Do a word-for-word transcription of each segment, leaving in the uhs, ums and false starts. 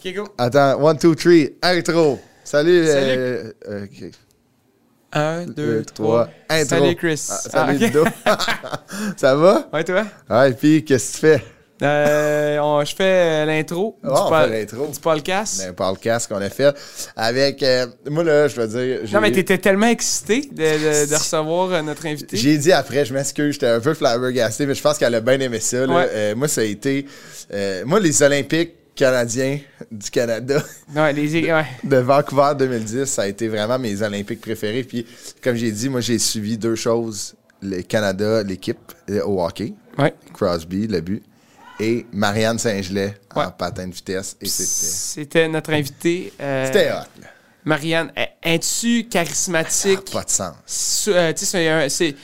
Okay, go. Attends, one, two, three, intro. Salut. Salut. Euh, euh, okay. Un, deux, trois, intro. Salut Chris. Ah, salut ah, okay. Ludo. Ça va? Ouais, toi? Ouais, puis qu'est-ce que tu fais? Euh, on, je fais l'intro oh, du, on pal- fait l'intro. du podcast. Un podcast qu'on a fait avec... Euh, moi, là, je veux dire... J'ai... Non, mais t'étais tellement excité de, de, de recevoir notre invité. J'ai dit après, je m'excuse, j'étais un peu flabbergasté, mais je pense qu'elle a bien aimé ça. Là. Ouais. Euh, moi, ça a été... Euh, moi, les Olympiques canadiens du Canada ouais, les... ouais. de, de Vancouver deux mille dix, ça a été vraiment mes Olympiques préférés. Puis, comme j'ai dit, moi, j'ai suivi deux choses. Le Canada, l'équipe au hockey. Ouais. Crosby, le but. Et Marianne Saint-Gelais ouais. en patin de vitesse. Et c'était... c'était notre invitée. Euh, c'était hot. Marianne, es-tu charismatique? Ah, pas de sens. Su, euh, c'est un, c'est,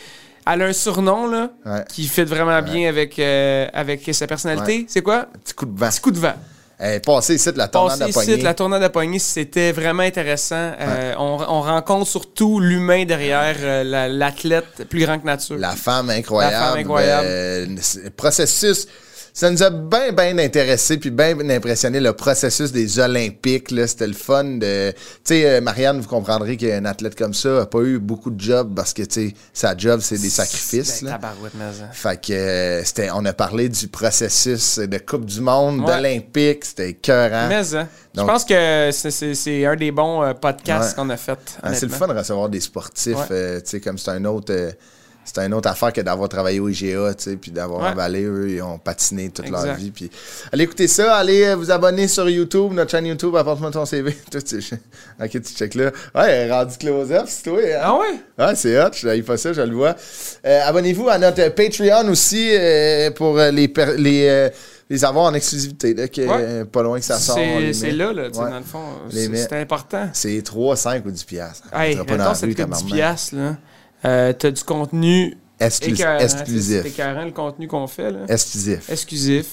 elle a un surnom là, ouais. qui fit vraiment ouais. bien avec, euh, avec sa personnalité. Ouais. C'est quoi? Un petit coup de vent. Petit coup de vent. Hey, passer ici de la tournade à poignée. La tournade à poignée, c'était vraiment intéressant. Ouais. Euh, on, on rencontre surtout l'humain derrière euh, la, l'athlète plus grand que nature. La femme incroyable. La femme incroyable. Euh, le processus... Ça nous a bien, bien intéressé puis bien impressionné le processus des Olympiques. Là, c'était le fun de... Tu sais, Marianne, vous comprendrez qu'un athlète comme ça n'a pas eu beaucoup de jobs parce que, tu sais, sa job, c'est des sacrifices. C'est la tabarouette, mais... Fait que euh, c'était, on a parlé du processus de Coupe du Monde, ouais. d'Olympique. C'était écœurant. Mais ça. Donc, je pense que c'est, c'est, c'est un des bons euh, podcasts ouais. qu'on a fait. Ah, c'est le fun de recevoir des sportifs, ouais. euh, tu sais, comme c'est un autre... Euh, c'est une autre affaire que d'avoir travaillé au I G A, tu sais, puis d'avoir ouais. avalé, eux, ils ont patiné toute exact. Leur vie. Puis allez écouter ça, allez vous abonner sur YouTube, notre chaîne YouTube, apporte-moi ton C V. Toi, tu... Ok, tu check là. Ouais, rendu close-up, c'est toi. Hein? Ah ouais? Ah, c'est hot, je n'ai pas ça, je le vois. Euh, abonnez-vous à notre Patreon aussi euh, pour les... Per- les euh, les avoir en exclusivité, là, que, ouais. euh, pas loin que ça sort. C'est, c'est là, là, tu sais, ouais. dans le fond, c'est, c'est important. C'est trois, cinq ou dix piastres. Hey, attends, c'est peut-être dix piastres, là. Euh, t'as du contenu Exclus- écœurant, exclusif. C'est écœurant le contenu qu'on fait. Là. Exclusif. Exclusif.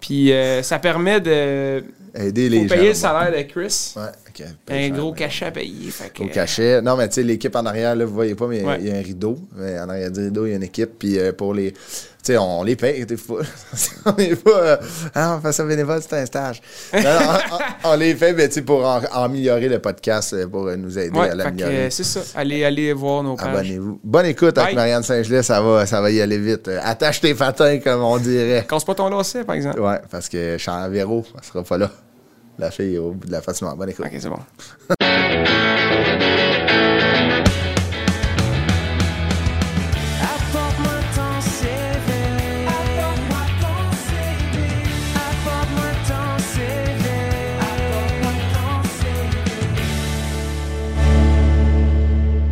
Puis euh, ça permet de aider les gens. Payer le salaire de Chris. Ouais, okay, un gros cachet à payer. Fait que, gros cachet. Non, mais tu sais, l'équipe en arrière, là, vous voyez pas, mais il ouais. y a un rideau. Mais en arrière du rideau, il y a une équipe. Puis euh, pour les. Tu sais, on les paye. On n'est pas. Euh, ah, on fait ça bénévole, c'est un stage. Non, on, on, on les paye, mais tu sais, pour en, en améliorer le podcast, pour nous aider ouais, à l'améliorer. Fait que, euh, c'est ça. Allez, allez voir nos pages. Abonnez-vous. Bonne écoute Bye. Avec Marianne Saint-Gelais. Ça va, ça va y aller vite. Attache tes patins, comme on dirait. Casse pas ton lacet, par exemple. Ouais, parce que Charles Véro, elle sera pas là. La fille est au bout de la face. Bonne écoute. Ok, c'est bon.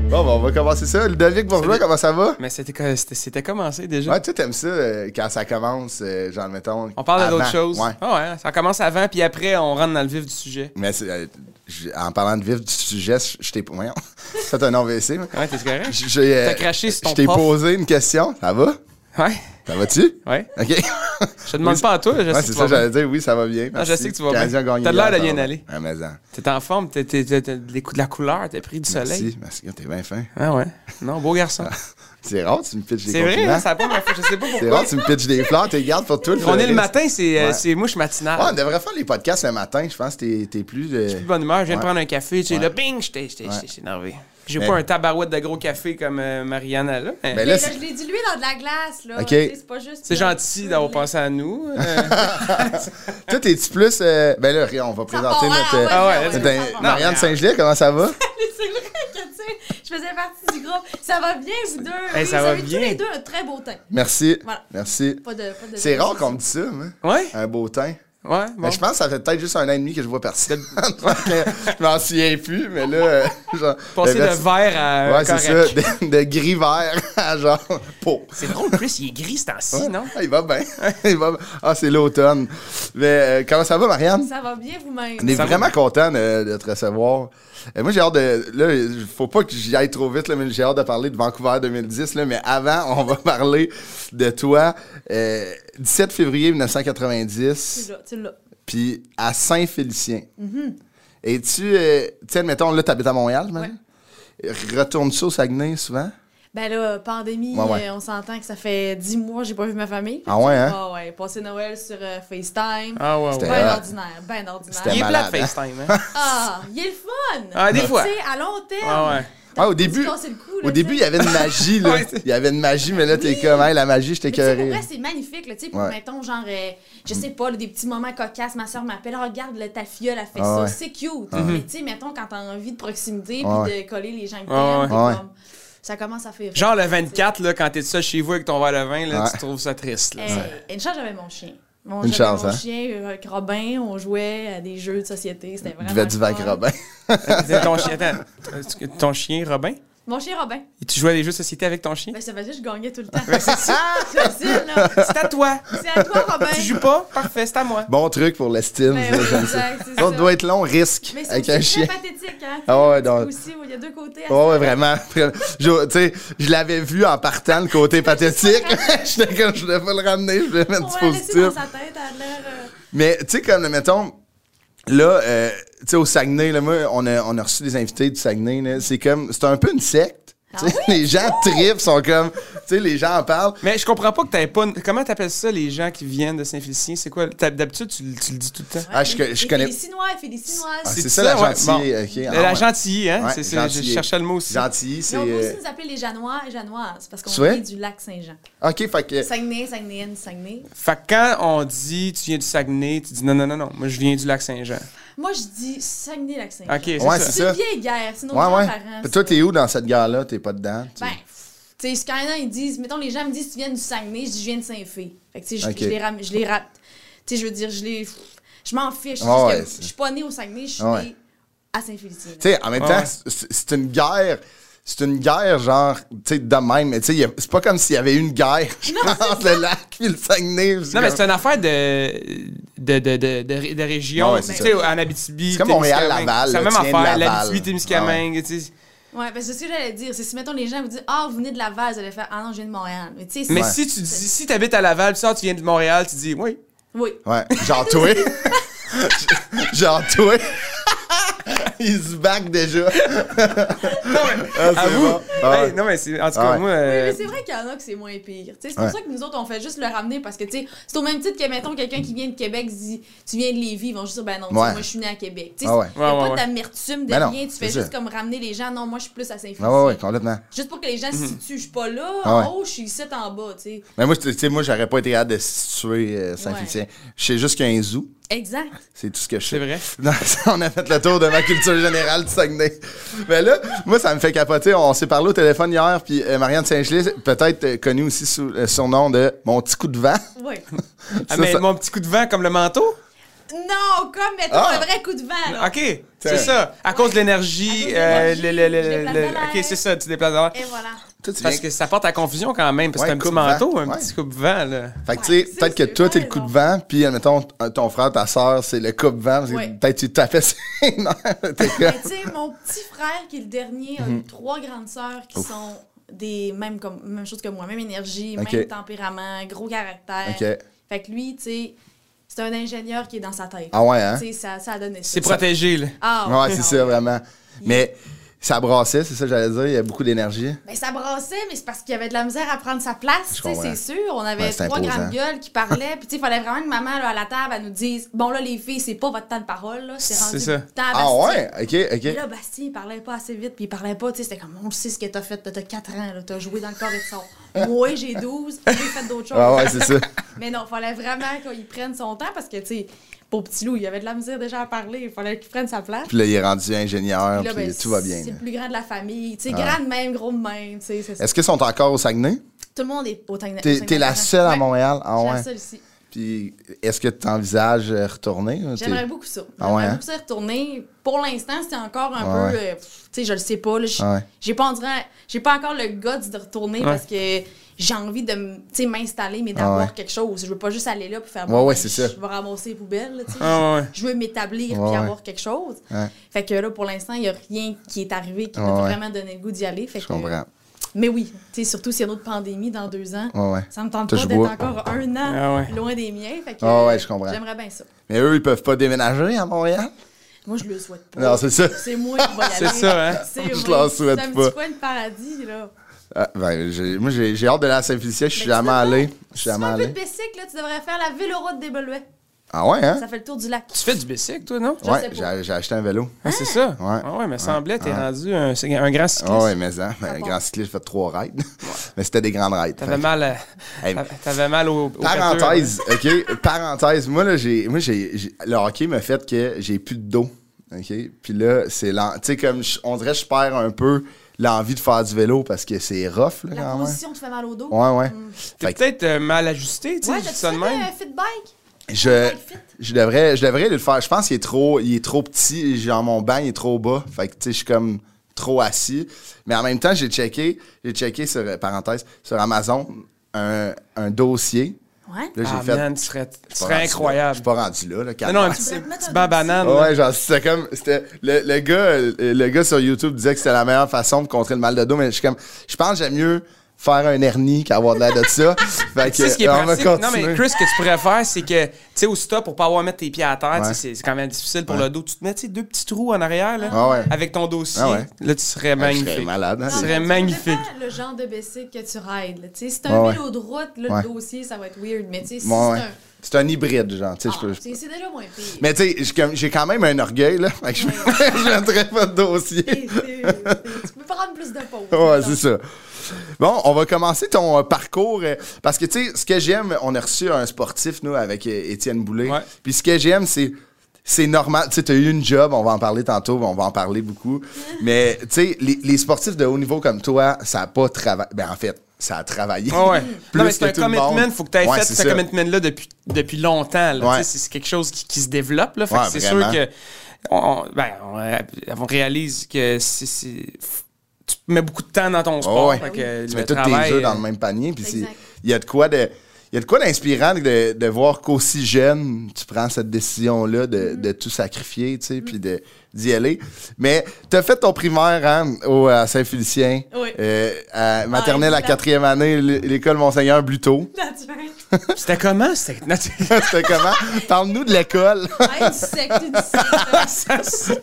Bon, ben on va commencer ça. Ludovic Bourgeois, comment ça va? Mais c'était, c'était, c'était commencé déjà. Ouais, tu t'aimes ça euh, quand ça commence, euh, genre, mettons. On parle d'autres choses. Ouais. Oh ouais, ça commence avant, puis après, on rentre dans le vif du sujet. Mais c'est, euh, en parlant de vif du sujet, je t'ai. Voyons, c'est un O V C. Ouais, t'es correct? T'as craché sur ton prof. Je t'ai posé une question. Ça va? Ouais. Ça va-tu? Ouais. OK. Je te demande oui, pas à toi. Je ouais, sais c'est que ça, j'allais dire. Oui, ça va bien. Merci. Non, je sais que tu vas Canadien bien. T'as l'air de bien aller. À maison. T'es en forme. T'es, t'es, t'es, t'es de la couleur. T'es pris du merci, soleil. Merci. Merci. T'es bien fin. Ah ouais. Non, beau garçon. C'est rare, tu me pitches des fleurs. C'est vrai, ça pas ma faute. Je sais pas pourquoi. C'est rare, tu me pitches des fleurs. T'es garde pour tout le On est le matin, c'est, ouais. c'est mouche matinale. Ouais, on devrait faire les podcasts le matin. Je pense que t'es, t'es plus. Euh... Je suis plus de bonne humeur. Je viens de ouais. prendre un café. Tu sais, là, bing, j'étais énervé. J'ai mais... pas un tabarouette de gros café comme euh, Marianne a là. Mais, mais là, là je l'ai dilué dans de la glace, là. Okay. C'est pas juste. C'est là, gentil d'avoir pensé à nous. Euh... Toi, t'es-tu plus. Euh... Ben là, on va ça présenter part, notre. Ah ouais, notre, ouais, notre, notre Marianne non, Saint-Gelais, comment ça va? C'est vrai que tu sais, je faisais partie du groupe. Ça va bien, vous deux. Hey, oui, ça vous va avez bien. Tous les deux un très beau teint. Merci. Voilà. Merci. Pas de, pas de c'est rare qu'on me dise ça, hein? Ouais. Un beau teint. Ouais, bon. Ben, je pense que ça fait peut-être juste un an et demi que je vois personne. Je m'en souviens plus, mais là. Genre, passer ben, de vert à. Ouais, c'est ça. De, de gris-vert à genre. Peau. C'est drôle, Chris, il est gris ce temps-ci, ouais, non? Il va bien. Il va bien. Ah, c'est l'automne. Mais euh, comment ça va, Marianne? Ça va bien vous-même. On est ça vraiment content de, de te recevoir. Et moi, j'ai hâte de. Là, il faut pas que j'y aille trop vite, là, mais j'ai hâte de parler de Vancouver deux mille dix. Là, mais avant, on va parler de toi. Euh, dix-sept février mille neuf cent quatre-vingt-dix. Tu l'as. Puis à Saint-Félicien. Mm-hmm. Et tu. Euh, tu sais, admettons, là, t'habites à Montréal, maintenant. Ouais. Retournes-tu au Saguenay souvent? Ben là, pandémie, ouais, ouais. on s'entend que ça fait dix mois que j'ai pas vu ma famille. Ah ouais, hein? Ah ouais, passer Noël sur euh, FaceTime. Ah ouais, ouais. C'était bien ordinaire, bien ordinaire. Il est malade, plat de FaceTime, hein? Ah, il est le fun! Ah, des fois! Tu sais, à long terme. Ah ouais. Ah, au début, coup, là, au début il y avait une magie, là. Il y avait une magie, mais là, t'es oui. comme, hey, la magie, je t'ai écœuré. Pour vrai, c'est magnifique, là, tu sais, pour, ouais. mettons, genre, euh, je sais pas, là, des petits moments cocasses, ma soeur m'appelle, oh, regarde, là, ta filleule a fait ah, ça, ouais. c'est cute. Ah, mais, tu sais, mettons, quand t'as envie de proximité, ah, puis de coller les gens que ah, t'aimes, ouais. comme, ça commence à faire. Genre, le vingt-quatre, là, quand t'es tout seul chez vous avec ton verre de vin, là, ouais. tu trouves ça triste, là. Hey, une chance, j'avais mon chien. Mon Une chance, mon hein? chien, avec Robin, on jouait à des jeux de société, c'était vraiment... Tu devais duver avec Robin. ton, chien, attends, ton chien, Robin? Mon chien, Robin. Et tu jouais à des jeux de société avec ton chien? Ben, ça veut dire que je gagnais tout le temps. Ben, c'est ça! C'est facile, là. C'est à toi. C'est à toi, Robin. Tu joues pas? Parfait, c'est à moi. Bon truc pour l'estime. Ben, oui, exact, c'est ça. Ça doit être long, risque, mais avec un chien. C'est pathétique, hein? Oh, ouais, donc... Aussi, il y a deux côtés. Oh, ouais, vraiment. Je, tu sais, je l'avais vu en partant, le côté pathétique. Je ne voulais pas le ramener, je voulais mettre On du positif. On va laisser dans sa tête, elle a l'air... Euh... Mais, tu sais, comme, mettons... Là, euh, tu sais, au Saguenay, là, moi, on a, on a reçu des invités du Saguenay. Là. C'est comme, c'est un peu une secte. Ah oui? Les gens trippent, sont comme, tu sais, les gens en parlent. Mais je comprends pas que t'aies pas. Une... Comment t'appelles ça, les gens qui viennent de Saint-Félicien? C'est quoi? T'as, d'habitude, tu, tu le dis tout le temps. Ouais, ah, je, je connais. Félicinois, Félicinois. Ah, c'est, c'est ça, ça, la gentille. Ouais. Bon. Okay. Ah, la ouais. gentille, hein? Ouais, c'est ça, je cherchais le mot aussi. Gentille, c'est. Mais on peut aussi nous appeler les Janois et Janoises, parce qu'on vient du lac Saint-Jean. OK, fait que. Saguenay, Saguenayen, Saguenay. Fait que quand on dit tu viens du Saguenay, tu dis non, non, non, non, moi je viens du lac Saint-Jean. Moi, je dis Saguenay-Lac-Saint-Jean. OK, c'est ouais, ça. C'est une vieille guerre, c'est nos ouais, grands-parents. Ouais. Puis toi, t'es où dans cette guerre-là? T'es pas dedans? Tu... Ben, tu sais, quand ils disent, mettons, les gens me disent, tu viens du Saguenay, je dis, je viens de Saint-Fé. Fait que, tu sais, je, okay. je les rate. Tu sais, je veux dire, je les. Je m'en fiche. Je oh, ouais, suis pas née au Saguenay, je suis ouais. née à Saint-Félicien. Tu sais, en même temps, ouais. c'est, c'est une guerre. C'est une guerre, genre, tu sais, de même, mais tu sais, c'est pas comme s'il y avait eu une guerre entre le lac et le Saguenay. Non, comme... mais c'est une affaire de, de, de, de, de, de région. Ouais, tu sais, en Abitibi. C'est comme Montréal-Laval. C'est la même affaire, l'Abitibi, Témiscamingue, tu sais. Ouais, parce que c'est ce que j'allais dire. C'est si, mettons, les gens vous disent, ah, oh, vous venez de Laval, vous allez faire, ah non, je viens de Montréal. Mais, c'est... mais ouais. si tu dis, si t'habites à Laval, puis ça, tu viens de Montréal, tu dis, oui. Oui. Ouais, genre, toi. genre, toi. Il se back déjà. non, mais, ah, à vous. Bon. Ah, ouais. hey, non, mais c'est, en tout cas, ah, ouais. moi. Euh... Oui, mais c'est vrai qu'il y en a que c'est moins pire. T'sais, c'est pour ouais. ça que nous autres, on fait juste le ramener parce que t'sais, c'est au même titre que, mettons, quelqu'un qui vient de Québec dit tu viens de Lévis, ils vont juste dire ben non, ouais. moi je suis né à Québec. Il n'y a pas d'amertume de ben rien. Non, tu fais juste sûr. comme ramener les gens non, moi je suis plus à Saint-Félicien. Ah, ouais, ouais, complètement. Juste pour que les gens se situent. Je suis pas là, ah, ouais. oh, je suis ici en bas. T'sais. Mais moi, t'sais, moi j'aurais pas été capable de situer euh, Saint-Félicien. Ouais. Je sais juste qu'il y a un zoo. Exact. C'est tout ce que je sais. C'est vrai. Non, on a fait le tour de ma culture générale du Saguenay. Mais là, moi, ça me fait capoter. On s'est parlé au téléphone hier, puis euh, Marianne Saint-Gelais, peut-être euh, connue aussi sous euh, son nom de « Mon petit coup de vent ». Oui. Ah, mais ça... mon petit coup de vent comme le manteau? Non, comme, mettons, ah. un vrai coup de vent. Là. OK, c'est ouais. ça. À ouais. cause de l'énergie. Euh, le, le, le, le, le... OK, c'est ça, tu déplaces d'air. Et voilà. Toi, parce viens... que ça porte à confusion quand même, parce ouais, que c'est un coup de manteau, un ouais. petit coupe-vent. Là. Fait que tu sais, peut-être que toi, t'es le coupe-vent, puis admettons, ton, ton frère, ta soeur, c'est le coupe-vent, parce que ouais. peut-être tu t'as fait ça. Non, mais tu sais, mon petit frère, qui est le dernier, a eu trois grandes sœurs qui Ouf. sont des mêmes comme même chose que moi, même énergie, okay. même tempérament, gros caractère. Okay. Fait que lui, tu sais... C'est un ingénieur qui est dans sa tête. Ah ouais, hein? Tu sais, ça, ça a donné ça. C'est protégé, là. Ah ouais, ouais c'est ça, vraiment. Mais ça brassait, c'est ça que j'allais dire. Il y a beaucoup d'énergie. Ben, ça brassait, mais c'est parce qu'il y avait de la misère à prendre sa place, tu sais, c'est sûr. On avait ouais, trois imposant. grandes gueules qui parlaient. Puis, tu sais, il fallait vraiment que maman, là, à la table, elle nous dise « Bon, là, les filles, c'est pas votre temps de parole, là. C'est rendu c'est ça. temps à Bastien. » Ah ouais? OK, OK. Puis là, Bastien, il parlait pas assez vite. Puis, il parlait pas, tu sais, c'était comme « On sait ce que t'as fait. T'as quatre ans, là. T'as joué dans le corps et de son. » Moi, j'ai douze, j'ai fait d'autres choses. Ah ouais, c'est ça. Mais non, il fallait vraiment qu'il prenne son temps parce que, tu sais, pour Petit Loup, il avait de la misère déjà à parler. Il fallait qu'il prenne sa place. Puis là, il est rendu ingénieur, puis, là, puis ben, tout va bien. C'est là. le plus grand de la famille. Tu sais, ah. grand de même, gros de même. C'est ça. Est-ce qu'ils sont encore au Saguenay? Tout le monde est au Saguenay. T'es, au Saguenay. T'es la seule à Montréal? Ah ouais. Je suis la seule ici. Puis est-ce que tu envisages retourner? J'aimerais beaucoup ça. J'aimerais ah ouais, beaucoup hein? ça retourner. Pour l'instant, c'est encore un ah ouais. peu... Euh, tu sais, je le sais pas. J'ai ah ouais. pas, pas encore le guts de retourner ouais. parce que j'ai envie de m'installer, mais d'avoir ah ouais. quelque chose. Je veux pas juste aller là pour faire... Ouais, bon, ouais, c'est ça. Je vais ramasser les poubelles. Ah ouais. Je veux m'établir ouais, puis avoir quelque chose. Ouais. Fait que là, pour l'instant, il n'y a rien qui est arrivé qui m'a ouais. vraiment donné le goût d'y aller. Fait je que, comprends. Mais oui, surtout s'il y a une autre pandémie dans deux ans, ouais, ouais. ça me tente Touche pas d'être encore ouais. un an ah ouais. loin des miens. Fait que ah ouais, je comprends. J'aimerais bien ça. Mais eux, ils peuvent pas déménager à Montréal? Moi, je le souhaite pas. Non, c'est ça. C'est moi qui vais y aller. C'est ça, hein? Je leur souhaite pas. C'est un petit de paradis, là. Ah, ben, moi, j'ai hâte de la Saint-Félicien. Je suis jamais allé. Je suis jamais allé. Tu fais un peu de bicycle, là, tu devrais faire la véloroute des Belouets. Ah ouais, hein? Ça fait le tour du lac. Tu fais du bicycle, toi, non? Je ouais, j'ai acheté un vélo. Ah, c'est ça? Ouais. Ah ouais, mais semblait, t'es ah. rendu un, un grand cycliste. Ah ouais, mais ça, ah un bon. grand cycliste, j'ai fait trois rides. Ouais. Mais c'était des grandes rides. T'avais mal, à... hey. T'avais mal au, au parenthèse, cœur, hein? OK? Parenthèse, moi, là, j'ai... Moi, j'ai... Le hockey m'a fait que j'ai plus de dos, OK? Puis là, c'est lent. Tu sais, comme, on dirait que je perds un peu l'envie de faire du vélo parce que c'est rough. Là, la position te fait mal au dos. Ouais, ouais. Mm. T'es peut-être euh, mal ajusté, tu sais, ça de même. Ouais, t'as-tu fait un fit bike? Je, je devrais, je devrais le faire. Je pense qu'il est trop, il est trop petit. Genre, mon banc, il est trop bas. Fait que, tu sais, je suis comme trop assis. Mais en même temps, j'ai checké, j'ai checké sur, parenthèse, sur Amazon, un, un dossier. Ouais. Là, ah, fait, man, tu serais, tu serais incroyable. Là, je suis pas rendu là. là non, non, un petit, petit babanane. Ouais, genre, c'était comme, c'était, le, le gars, le gars sur YouTube disait que c'était la meilleure façon de contrer le mal de dos. Mais je suis comme, je pense que j'aime mieux faire un hernie qu'avoir de l'air de ça. Fait que, tu sais ce qui est pratique? Non, mais Chris, ce que tu pourrais faire, c'est que, tu sais, au stop, pour pas avoir à mettre tes pieds à terre, ouais. c'est quand même difficile pour ouais. le dos. Tu te mets, tu sais, deux petits trous en arrière, là, ah ouais. avec ton dossier. Ah ouais. Là, tu serais ah, magnifique. Je serais malade. Hein? Non, tu serais magnifique. C'est le genre de bicycle que tu rides. Tu sais, si t'as un vélo de route, là, ouais. le dossier, ça va être weird. Mais, tu sais, si bon, c'est ouais. un... C'est un hybride, genre. Ah, peux... C'est déjà moins pire. Mais tu sais, j'ai quand même un orgueil, là. Fait que je ne mettrais pas de dossier. Tu peux prendre plus de pause. Ouais, c'est ça. Bon, on va commencer ton euh, parcours. Euh, parce que, tu sais, ce que j'aime, on a reçu un sportif, nous, avec euh, Étienne Boulay. Ouais. Puis ce que j'aime, c'est c'est normal. Tu sais, tu as eu une job, on va en parler tantôt, on va en parler beaucoup. Mais, tu sais, les, les sportifs de haut niveau comme toi, ça n'a pas travaillé. Ben, en fait, ça a travaillé. Oh ouais. Plus non, mais c'est un commitment. Il faut que tu aies ouais, fait ce commitment-là depuis, depuis longtemps. Ouais. C'est quelque chose qui, qui se développe. Ouais, c'est sûr que on, ben, on, on réalise que c'est... Tu mets beaucoup de temps dans ton sport. Oh ouais. Fait que tu mets tous tes jeux dans le même panier. Il y a de quoi de, y a de quoi d'inspirant de, de voir qu'aussi jeune, tu prends cette décision-là de, mm. de tout sacrifier, tu sais, mm. puis d'y aller. Mais tu as fait ton primaire hein, au, à Saint-Félicien, oui. euh, à maternelle ah, à quatrième année, l'école Monseigneur-Bluteau. C'était comment? C'était comment? Parle-nous de l'école. Ouais, tu sais que tu dis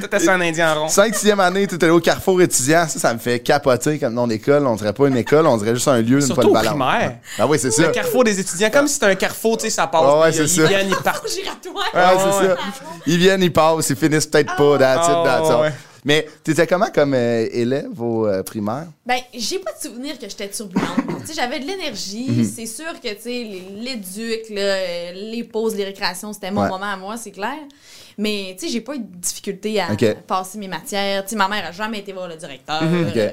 t'étais sur un indien rond. cinquième année, t'étais au Carrefour étudiant. Ça, ça me fait capoter comme nom d'école. On dirait pas une école, on dirait juste un lieu, une poêle balance. Surtout au primaire. Ah oui, c'est ça. Le Carrefour des étudiants. Comme si c'était un Carrefour, tu sais, ça passe. Ah ouais, c'est ça. Ils viennent, ils partent. Ah ouais, c'est ça. Ils viennent, ils passent, ils finissent peut-être pas. That's it, that's it. Mais t'étais comment comme euh, élève au euh, primaire? Ben, j'ai pas de souvenir que j'étais turbulente. J'avais de l'énergie. Mm-hmm. C'est sûr que l'éduc, les pauses, les récréations, c'était mon ouais. moment à moi, c'est clair. Mais tu sais, j'ai pas eu de difficulté à okay. passer mes matières. T'sais, ma mère n'a jamais été voir le directeur. Mm-hmm. okay. euh,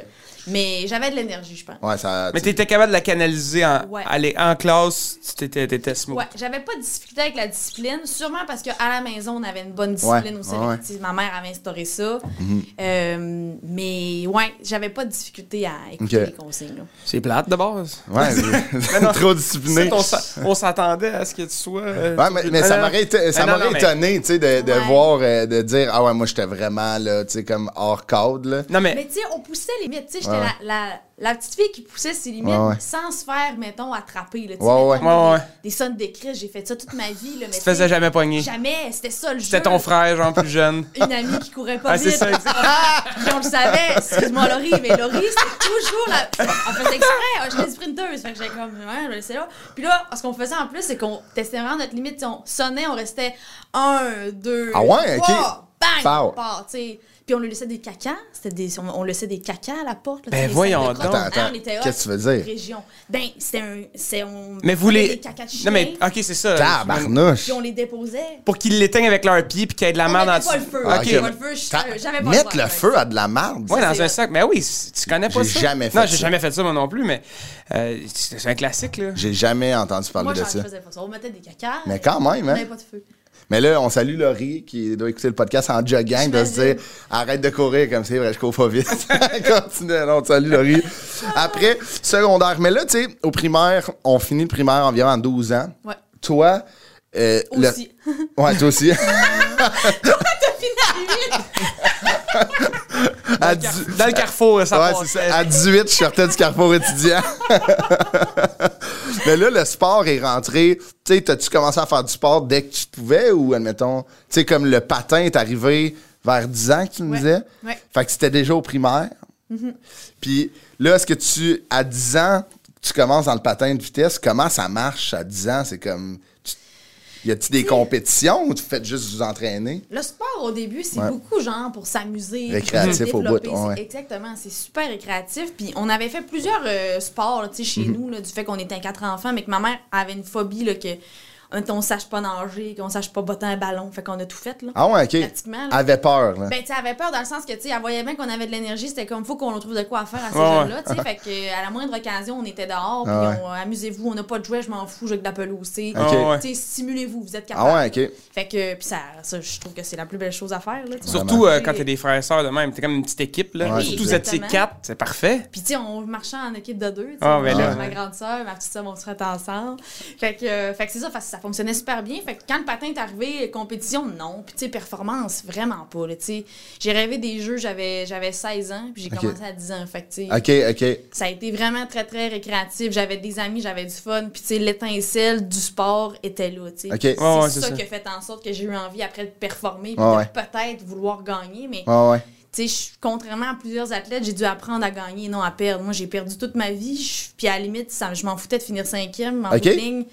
mais j'avais de l'énergie, je pense. Ouais, ça, mais tu étais capable de la canaliser en, ouais. aller en classe, tu étais smooth. Ouais, j'avais pas de difficulté avec la discipline, sûrement parce qu'à la maison, on avait une bonne discipline ouais. aussi. Ouais. Avec, ma mère avait instauré ça. Mm-hmm. euh, mais ouais, j'avais pas de difficulté à écouter okay. les consignes. C'est plate de base. Ouais, non, trop discipliné. On s'attendait à ce que tu sois. Euh, ouais, mais, mais ça m'aurait mais... étonné tu sais, de, de ouais. voir, euh, de dire ah ouais, moi j'étais vraiment là, tu sais, comme hors cadre. Là. Non, mais, mais tu sais, on poussait les limites, tu sais, ouais. La, la, la petite fille qui poussait ses limites ouais, ouais. sans se faire, mettons, attraper. Là, ouais, mettons, ouais. Des, ouais. des sons de cris, j'ai fait ça toute ma vie. Là, mais tu te faisais jamais pogner. Jamais, c'était ça le jeu. C'était ton frère, genre plus jeune. Une amie qui courait pas ah, vite. Ça, on le savait, excuse-moi Laurie, mais Laurie, c'était toujours la... On faisait exprès, j'étais sprinteuse, fait que j'étais comme, ouais, je vais laisser là. Puis là, ce qu'on faisait en plus, c'est qu'on testait vraiment notre limite. On sonnait, on restait un, deux, ah ouais, trois... Okay. bang, part, tu sais. Puis on lui laissait des cacas, c'était des, on, on laissait des cacas à la porte. Là, ben voyons donc. Attends, attends, qu'est-ce que tu veux dire? Ben, c'était un... C'est, on, mais vous les... Des cacas de chien. Non mais, ok, c'est ça. Tabarnouche. Puis on les déposait. Pour qu'ils l'éteignent avec leurs pieds puis qu'il y ait de la merde dans le feu. Ah, okay. Okay. Le feu, je, j'avais pas mettre le feu à de la merde. Oui, dans un sac. Mais oui, tu connais pas ça? J'ai jamais fait ça. Non, j'ai jamais fait ça moi non plus, mais c'est un classique, là. J'ai jamais entendu parler de ça. Moi, je faisais pas ça. On mettait des cacas. Mais quand même, hein? On n'avait pas de feu. Mais là, on salue Laurie qui doit écouter le podcast en jogging, de se dire arrête de courir comme c'est vrai, je cours pas vite. Continue, on salue Laurie. Après, secondaire. Mais là, tu sais, au primaire, on finit le primaire environ à douze ans. Ouais. Toi, euh, aussi. Le... Ouais, toi aussi. Pourquoi t'as fini à huit? Dans le carrefour, ça ouais, passe. À dix-huit, je sortais du carrefour étudiant. Mais là, le sport est rentré. Tu sais, t'as-tu commencé à faire du sport dès que tu pouvais ou, admettons, tu sais, comme le patin est arrivé vers dix ans, que tu me disais? Ouais. Fait que c'était déjà au primaire. Mm-hmm. Puis là, est-ce que tu, à dix ans, tu commences dans le patin de vitesse? Comment ça marche à dix ans? C'est comme... Tu, y a-tu des compétitions ou tu fais juste vous entraîner? Le sport, au début, c'est ouais. beaucoup genre pour s'amuser. Récréatif au bout. Ouais. Exactement, c'est super récréatif. Puis on avait fait plusieurs euh, sports là, chez mm-hmm. nous, là, du fait qu'on était quatre enfants, mais que ma mère avait une phobie là, que on ne sache pas nager, qu'on ne sache pas botter un ballon. Fait qu'on a tout fait. Là, ah ouais, OK. Pratiquement. Elle avait peur. Là. Ben, tu sais, elle avait peur dans le sens que, tu sais, elle voyait bien qu'on avait de l'énergie. C'était comme, il faut qu'on trouve de quoi à faire à ces oh jeunes-là. Ouais. Fait qu'à la moindre occasion, on était dehors. Puis, ah ouais. amusez-vous, on n'a pas de jouets, je m'en fous, j'ai que de la pelouse. Okay. Oh tu sais, stimulez-vous, vous êtes capable. Ah ouais, OK. Fait que, puis ça, ça je trouve que c'est la plus belle chose à faire. Là, surtout euh, quand t'es des frères et sœurs de même. T'es comme une petite équipe. Là. Ouais, surtout, vous êtes ces quatre, c'est parfait. Puis, tu sais, on marchait en équipe de deux. Oh, ben là, ma grande sœur, ma petite sœur, on serait ensemble. Fait que c'est ça, fonctionnait super bien. Fait que quand le patin est arrivé, compétition, non. Puis, tu sais, performance, vraiment pas. Tu sais, j'ai rêvé des jeux, j'avais, j'avais seize ans, puis j'ai okay. commencé à dix ans. Fait que, tu sais, OK, OK. Ça a été vraiment très, très récréatif. J'avais des amis, j'avais du fun. Puis, tu sais, l'étincelle du sport était là, tu sais. Okay. C'est, oh, ouais, c'est ça, ça qui a fait en sorte que j'ai eu envie, après, de performer, puis oh, de ouais. peut-être vouloir gagner, mais... Oh, ouais. Tu sais, contrairement à plusieurs athlètes, j'ai dû apprendre à gagner et non à perdre. Moi, j'ai perdu toute ma vie, puis à la limite, ça, je m'en foutais de finir cinquième en okay. ligne.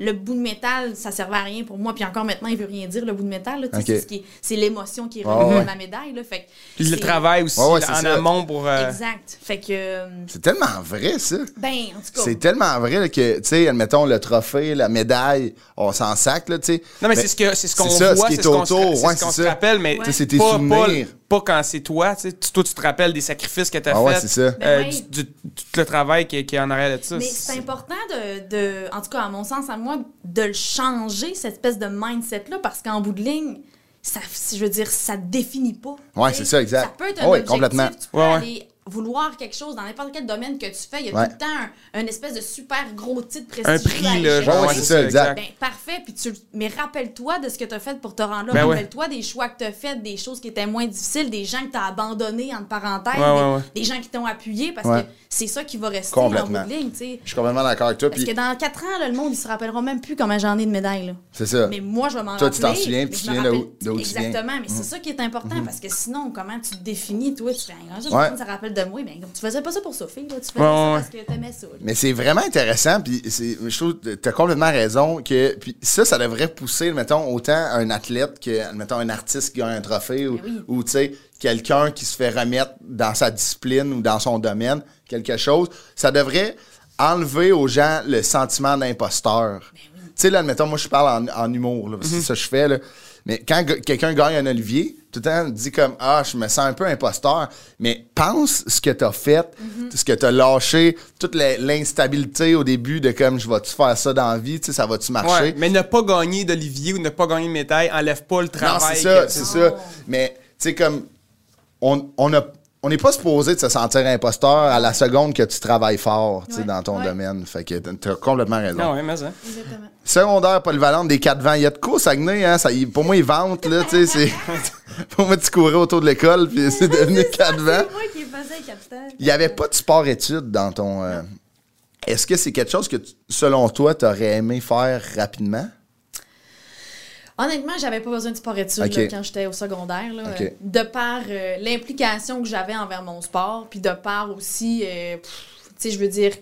Le bout de métal, ça servait à rien pour moi. Puis encore maintenant, il veut rien dire, le bout de métal. Là, okay. c'est, ce qui est, c'est l'émotion qui est revenue oh, ouais. à ma médaille. Là, fait puis le travail aussi, oh, ouais, là, en ça. Amont pour... Euh... Exact. Fait que... C'est tellement vrai, ça. Ben, en tout cas... C'est tellement vrai là, que, tu sais, admettons, le trophée, la médaille, on s'en sac, là, tu sais. Non, mais ben, c'est, ce que, c'est ce qu'on c'est ça, voit, ce c'est, ce qu'on autour, se, ouais, c'est ce qu'on c'est se rappelle, mais ouais. c'est tes pas, souvenirs. Pas, pas quand c'est toi, tu sais, toi, tu te rappelles des sacrifices que tu as ah ouais, fait, c'est ça. Euh, ben, du, du, tout le travail qui, qui est en arrière de ça. Mais c'est, c'est... important, de, de, en tout cas, à mon sens, à moi, de le changer, cette espèce de mindset-là, parce qu'en bout de ligne, ça, je veux dire, ça te définit pas. Oui, c'est ça, exact. Ça peut être un oh, objectif, complètement. Tu peux ouais, aller... Ouais. vouloir quelque chose dans n'importe quel domaine que tu fais, il y a ouais. tout le temps un, un espèce de super gros titre prestigieux. Un prix, là, genre, ouais, c'est ça, exact. Ben, parfait, puis tu, mais rappelle-toi de ce que tu as fait pour te rendre là. Ben rappelle-toi ouais. des choix que tu as fait, des choses qui étaient moins difficiles, des gens que tu as abandonnés, entre parenthèses, ouais, ouais, ouais. Des, des gens qui t'ont appuyé, parce ouais. que c'est ça qui va rester en bout de ligne. T'sais. Je suis complètement d'accord avec toi. Parce pis... que dans quatre ans, là, le monde, ils se rappelleront même plus comment j'en ai de médailles. Là. C'est ça. Mais moi, je vais m'en toi, rappeler. Toi, tu t'en souviens, puis tu viens de où. Exactement, mais c'est ça qui est important, parce que sinon, comment tu te définis, toi, tu fais un grand rappelle de moi, ben, tu faisais pas ça pour Sophie, là, tu faisais ouais, ça parce que t'aimais ça. Là. Mais c'est vraiment intéressant, puis je trouve que t'as complètement raison, que puis ça, ça devrait pousser, mettons, autant un athlète que, mettons, un artiste qui a un trophée, ou, oui. ou tu sais, quelqu'un qui se fait remettre dans sa discipline ou dans son domaine, quelque chose, ça devrait enlever aux gens le sentiment d'imposteur. Ben oui. Tu sais, là, admettons, moi, je parle en, en humour, là, parce que mm-hmm. c'est ça que je fais, là. Mais quand g- quelqu'un gagne un Olivier, tout le temps dit comme « Ah, je me sens un peu imposteur », mais pense ce que t'as fait, mm-hmm. ce que t'as lâché, toute la, l'instabilité au début de comme « Je vais-tu faire ça dans la vie? » Tu sais, ça va-tu marcher? Ouais, mais ne pas gagner d'Olivier ou ne pas gagner de médaille enlève pas le travail. Non, c'est ça, que... c'est oh. ça. Mais tu sais, comme, on, on a... On n'est pas supposé de se sentir imposteur à la seconde que tu travailles fort ouais, dans ton ouais. domaine. Fait que t'as complètement raison. Ah ouais, mais ça. Exactement. Secondaire, Polyvalente des quatre vents. Il y a de quoi Saguenay, hein? Ça, pour moi, ils vantent, là, tu sais, c'est... Pour moi, tu courais autour de l'école, puis c'est devenu quatre vents. C'est moi qui faisais capitaine. Il n'y avait pas de sport-études dans ton... Euh... Est-ce que c'est quelque chose que, tu, selon toi, t'aurais aimé faire rapidement? Honnêtement, j'avais pas besoin de sport-études okay. là, quand j'étais au secondaire. Là, okay. euh, de par euh, l'implication que j'avais envers mon sport, puis de par aussi, euh, tu sais, je veux dire,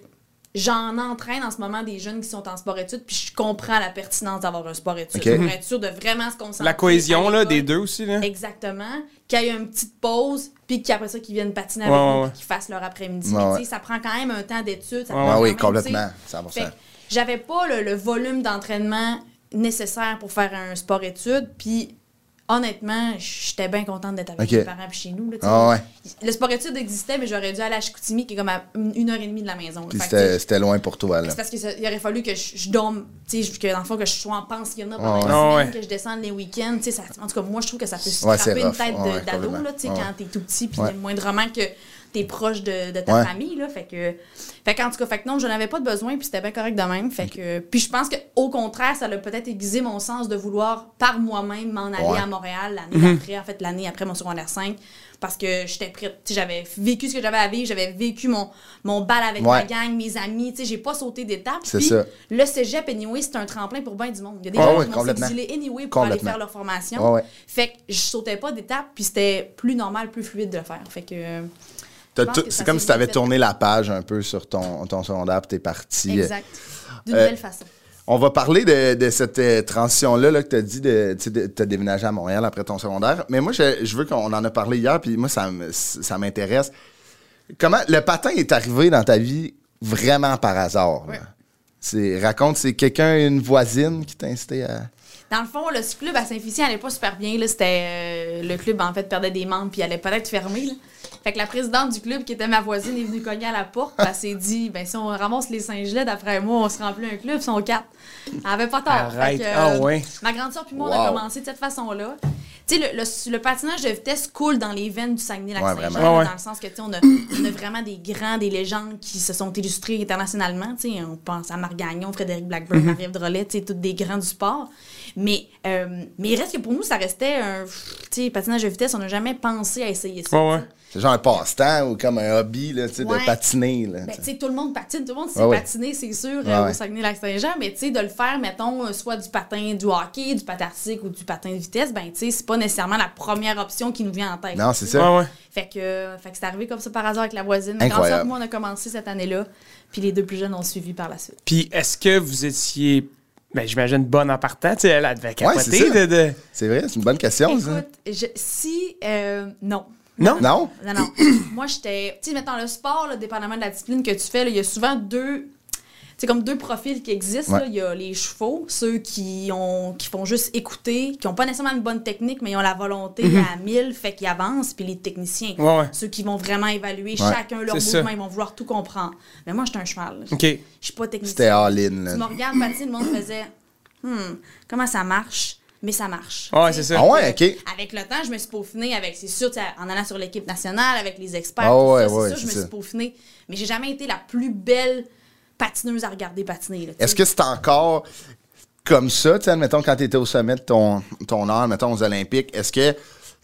J'en entraîne en ce moment des jeunes qui sont en sport-études, puis je comprends la pertinence d'avoir un sport-études. Okay. Pour être sûr de vraiment se concentrer. La cohésion là, des deux aussi. Là. Exactement. Qu'il y ait une petite pause, puis qu'après ça, qu'ils viennent patiner avec ouais, nous, ouais. qu'ils fassent leur après-midi. Ouais, ouais. Ça prend quand même un temps d'étude. Ah oui, complètement. cent pour cent. J'avais pas le, le volume d'entraînement nécessaire pour faire un sport-études, puis honnêtement, j'étais bien contente d'être avec okay. mes parents puis chez nous. Là, ah, ouais. Le sport-études existait, mais j'aurais dû aller à Chicoutimi, qui est comme à une heure et demie de la maison. C'était loin pour toi. C'est parce qu'il aurait fallu que je, je dorme, que dans le fond, que je sois en pensionnat pendant oh, une oh, semaine, ouais. que je descende les week-ends. Ça, en tout cas, moi, je trouve que ça peut se ouais, frapper une tête oh, d'ado ouais, oh, quand t'es tout petit, puis ouais. moindrement que t'es proche de, de ta ouais. famille. Là, fait que, fait qu'en tout cas, fait que non, je n'avais pas de besoin, puis c'était bien correct de même. Fait que, puis je pense qu'au contraire, ça a peut-être aiguisé mon sens de vouloir par moi-même m'en aller ouais. à Montréal l'année mmh. après, en fait, l'année après mon secondaire cinq, parce que j'étais prête. J'avais vécu ce que j'avais à vivre, j'avais vécu mon, mon bal avec ouais. ma gang, mes amis. J'ai pas sauté d'étape. C'est ça. Le cégep, anyway, c'est un tremplin pour bien du monde. Il y a des oh, gens oui, qui vont s'exiler anyway pour aller faire leur formation. Oh, ouais. Fait que je sautais pas d'étape, puis c'était plus normal, plus fluide de le faire. Fait que... C'est comme si tu avais tourné la page un peu sur ton, ton secondaire et tu es parti. Exact. D'une euh, belle façon. On va parler de, de cette euh, transition-là là, que tu as dit, de, de, tu as déménagé à Montréal après ton secondaire. Mais moi, je, je veux qu'on en a parlé hier, puis moi, ça, ça m'intéresse. Comment le patin est arrivé dans ta vie vraiment par hasard? Oui. C'est, raconte, c'est quelqu'un, une voisine qui t'a incité à... Dans le fond, le club à Saint-Félicien n'allait pas super bien. Là, c'était, euh, le club, en fait, perdait des membres puis allait peut-être fermer. Là. Fait que la présidente du club, qui était ma voisine, est venue cogner à la porte. Elle s'est dit, ben si on ramasse les Saint-Gelais, d'après moi, on se remplit un club, ils sont quatre. Elle avait pas tort. Fait que, euh, oh, ouais. ma grande soeur puis moi, wow. on a commencé de cette façon-là. Tu sais, le, le, le patinage de vitesse coule dans les veines du Saguenay-Lac-Saint-Jean, ouais, ouais. dans le sens que, tu sais, on a, on a vraiment des grands, des légendes qui se sont illustrées internationalement. Tu sais, on pense à Marc Gagnon, Frédéric Blackburn, mm-hmm. Marie-Ève Drolet, tu sais, toutes des grands du sport. Mais, euh, mais il reste que pour nous, ça restait un tu sais, patinage de vitesse, on n'a jamais pensé à essayer ça. Ouais, ouais. C'est genre un passe-temps ou comme un hobby, là, tu sais, ouais. de patiner. Là, ben, tu sais, tout le monde patine, tout le monde sait ouais, patiner, ouais. c'est sûr, ouais, euh, ouais. au Saguenay-Lac-Saint-Jean, mais tu sais, de le faire, mettons, soit du patin du hockey, du patin arctique ou du patin de vitesse, ben tu sais, c'est pas nécessairement la première option qui nous vient en tête. Non, c'est ça. Ouais, ouais. Fait que, euh, fait que c'est arrivé comme ça par hasard avec la voisine. Mais quand ça, moi, on a commencé cette année-là, puis les deux plus jeunes ont suivi par la suite. Puis est-ce que vous étiez... Ben, j'imagine bonne en partant, tu sais, elle devait capoter. Ouais, de... C'est vrai, c'est une bonne question. Écoute, je, si... Euh, non. Non? Non? Non, non. Moi, j'étais... Tu sais, mettons, le sport, là, dépendamment de la discipline que tu fais, il y a souvent deux... C'est comme deux profils qui existent. Il ouais. y a les chevaux, ceux qui ont qui font juste écouter, qui n'ont pas nécessairement une bonne technique, mais ils ont la volonté mm-hmm. à mille, fait qu'ils avancent. Puis les techniciens, ouais, ouais. ceux qui vont vraiment évaluer ouais. chacun leur c'est mouvement, ça. Ils vont vouloir tout comprendre. Mais moi, j'étais un cheval. Je okay. Je suis pas technicien. C'était all-in. Tu me regardes, Paty, le monde faisait hmm, « Comment ça marche? » Mais ça marche. Ouais, c'est ça. Ah ouais, OK. Avec le temps, je me suis peaufinée avec, c'est sûr, en allant sur l'équipe nationale, avec les experts, oh, tout ouais, ça, c'est ouais, sûr, je me suis peaufinée. Mais j'ai jamais été la plus belle... patineuse à regarder patiner. Là, est-ce que c'est encore comme ça, tu sais, admettons, quand tu étais au sommet de ton, ton art, mettons, aux Olympiques, est-ce que,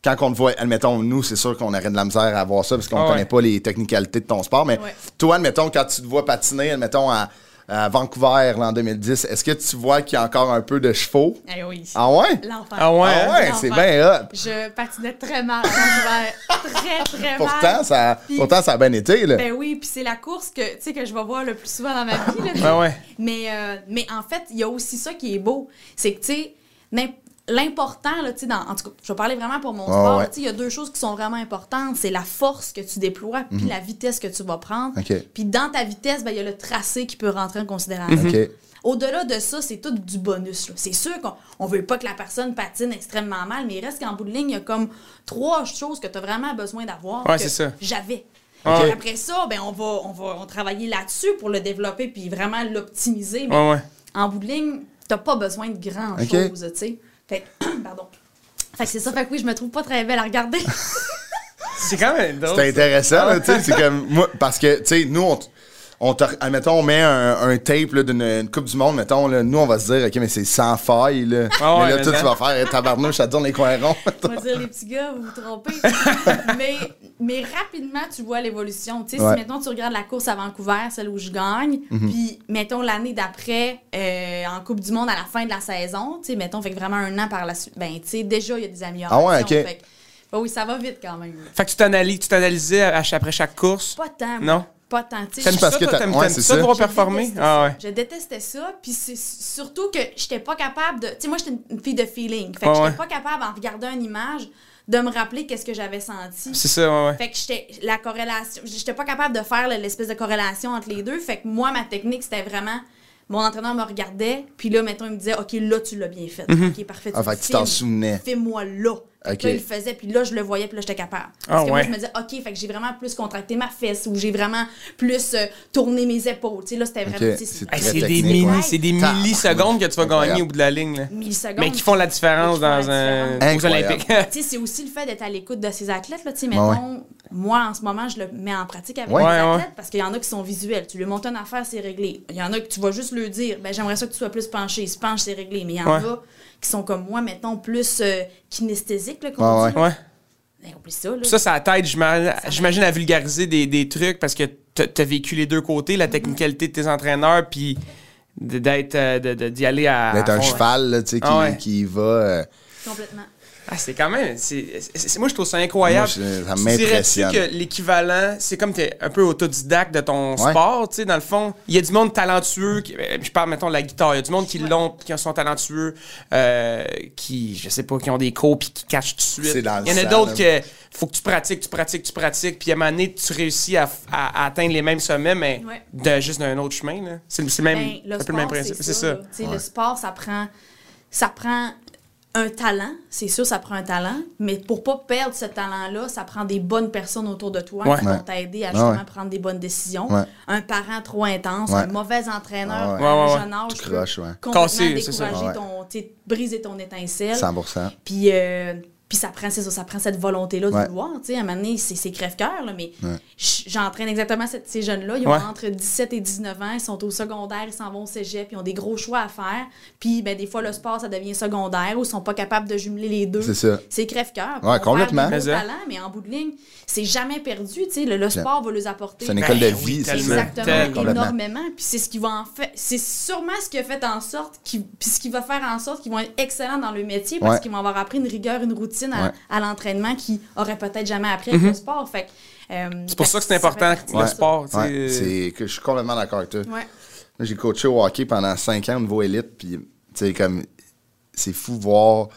quand on te voit, admettons, nous, c'est sûr qu'on aurait de la misère à voir ça parce qu'on ne ah ouais. connaît pas les technicalités de ton sport, mais ouais. toi, admettons, quand tu te vois patiner, admettons, à, à Vancouver, là, en deux mille dix, est-ce que tu vois qu'il y a encore un peu de chevaux? Eh oui. Ah ouais? L'enfer. Ah ouais? Ah ouais, c'est bien hot. Je patinais très mal quand je vais... très, très pourtant, mal. Ça, pis, pourtant, ça a bien été, là. Ben oui, puis c'est la course que, tu sais, que je vais voir le plus souvent dans ma vie, là. Ben ouais. Mais, euh, mais en fait, il y a aussi ça qui est beau. C'est que, tu sais, l'important, là, tu sais, dans, en tout cas, je vais parler vraiment pour mon sport, oh, ouais. tu sais, il y a deux choses qui sont vraiment importantes. C'est la force que tu déploies, puis mm-hmm. la vitesse que tu vas prendre. Okay. Puis dans ta vitesse, ben, il y a le tracé qui peut rentrer en considération. Okay. Au-delà de ça, c'est tout du bonus. Là. C'est sûr qu'on ne veut pas que la personne patine extrêmement mal, mais il reste qu'en bout de ligne, il y a comme trois choses que tu as vraiment besoin d'avoir ouais, que c'est ça. J'avais. Okay. Okay. Après ça, ben, on va, on va on travailler là-dessus pour le développer puis vraiment l'optimiser. Mais oh, ouais. en bout de ligne, tu n'as pas besoin de grand-chose, okay. tu sais. Fait que, pardon. Fait que c'est ça, fait que oui, je me trouve pas très belle à regarder. C'est quand même drôle. C'est intéressant, tu sais, c'est comme moi, parce que, tu sais, nous, on, on te, admettons, on met un, un tape là, d'une une Coupe du Monde, mettons, là, nous, on va se dire, OK, mais c'est sans faille, là. Oh, mais là, ouais, toi, tu vas faire tabarnouche, ça te donne les coins ronds. On va dire, les petits gars, vous vous trompez. mais, mais rapidement, tu vois l'évolution. Tu sais, ouais. si, mettons, tu regardes la course à Vancouver, celle où je gagne, mm-hmm. puis, mettons, l'année d'après, euh, en Coupe du Monde, à la fin de la saison, tu sais, mettons, fait que vraiment un an par la suite, ben, tu sais, déjà, il y a des améliorations. Ah ouais, OK. Fait que, ben, oui, ça va vite quand même. Fait que tu t'analyses, tu t'analysais après chaque course? Pas tant. Non? pas tant. Tu sais, je... parce ça, que t'as... T'aimes, ouais, t'aimes c'est ça, ça de voir performer? Ah, ouais. Je détestais ça, puis c'est surtout que j'étais pas capable de... Tu sais, moi, j'étais une fille de feeling, fait que ah, j'étais ouais. pas capable, en regardant une image, de me rappeler qu'est-ce que j'avais senti. C'est ça, ouais, ouais. Fait que j'étais... La corrélation... J'étais pas capable de faire l'espèce de corrélation entre les deux, fait que moi, ma technique, c'était vraiment... Mon entraîneur me regardait, puis là, mettons, il me disait « OK, là, tu l'as bien fait. Mm-hmm. OK, parfait. » Ah, fait que tu t'en souvenais. « Fais-moi là. » Okay. Là, il le faisait, puis là, je le voyais, puis là, j'étais capable. Parce ah, que ouais. moi, je me disais « OK, fait que j'ai vraiment plus contracté ma fesse, ou j'ai vraiment plus euh, tourné mes épaules. » Tu sais, là, c'était vraiment... Okay. C'est, c'est, ah, c'est, des mini, ouais. c'est des Tant millisecondes que tu vas incroyable. gagner au bout de la ligne. Là. Millisecondes. Mais qui font la différence font dans la un... aux Olympiques. Tu sais, c'est aussi le fait d'être à l'écoute de ces athlètes, là. Tu sais, mettons... Moi, en ce moment, je le mets en pratique avec ouais, les athlètes ouais. parce qu'il y en a qui sont visuels. Tu lui montes une affaire, c'est réglé. Il y en a que tu vas juste lui dire « J'aimerais ça que tu sois plus penché. » Il se penche, c'est réglé. Mais il y en ouais. a qui sont comme moi, mettons, plus euh, kinesthésiques, là, qu'on ah, dit. Ouais. Ouais. Ben, oublie ça, là. Ça, ça t'aide, j'imagine, ça j'imagine à vulgariser des, des trucs parce que t'as vécu les deux côtés, la technicalité de tes entraîneurs, puis d'être, euh, de, de, d'y aller à... D'être à un fond, cheval, là, tu sais, qui, ah, ouais. qui va... Euh... Complètement. Ah, c'est quand même... C'est, c'est, moi, je trouve ça incroyable. Moi, je, ça m'impressionne. Tu dirais-tu que l'équivalent, c'est comme t'es un peu autodidacte de ton ouais. sport, tu sais, dans le fond. Il y a du monde talentueux, qui, je parle, mettons, de la guitare, il y a du monde qui ouais. l'ont, qui sont talentueux, euh, qui, je sais pas, qui ont des cours puis qui catchent tout de suite. Il y en a d'autres que faut que tu pratiques, tu pratiques, tu pratiques, puis à un moment donné, tu réussis à, à, à atteindre les mêmes sommets, mais ouais. de, juste d'un autre chemin, là. C'est, c'est, même, ben, le, sport, peu le même principe. C'est ça. C'est ça. Ouais. Le sport, ça prend... Ça prend... un talent, c'est sûr, ça prend un talent, mais pour pas perdre ce talent-là, ça prend des bonnes personnes autour de toi ouais. qui vont t'aider à justement ouais. prendre des bonnes décisions. Ouais. Un parent trop intense, ouais. un mauvais entraîneur, ouais. un ouais. jeune âge, tu croches, ouais. complètement Casser, décourager ton, t'sais, briser ton étincelle. cent pour cent Puis, euh, puis ça prend, c'est ça, ça prend cette volonté-là ouais. de vouloir. T'sais, à un moment donné, c'est, c'est crève-cœur, là, mais ouais. j'entraîne exactement cette, ces jeunes-là. Ils ont ouais. entre dix-sept et dix-neuf ans, ils sont au secondaire, ils s'en vont au cégep, ils ont des gros choix à faire. Puis, ben, des fois, le sport, ça devient secondaire ou ils sont pas capables de jumeler les deux. C'est ça. C'est crève-cœur. Ouais, complètement. C'est un talent, mais en bout de ligne, c'est jamais perdu. T'sais, le, le sport va les apporter. C'est une école de vie, oui, c'est exactement, tellement. énormément. Puis, c'est ce qui va en fait. C'est sûrement ce qui a fait en sorte, qu'ils, puis ce qui va faire en sorte qu'ils vont être excellents dans le métier parce ouais. qu'ils vont avoir appris une rigueur, une routine. À, ouais. à l'entraînement qui aurait peut-être jamais appris avec mm-hmm. le sport. Fait, euh, c'est pour fait ça que c'est important, le ouais. sport. Ouais. Euh... C'est que je suis complètement d'accord avec toi. Ouais. J'ai coaché au hockey pendant cinq ans au niveau élite, puis comme c'est fou voir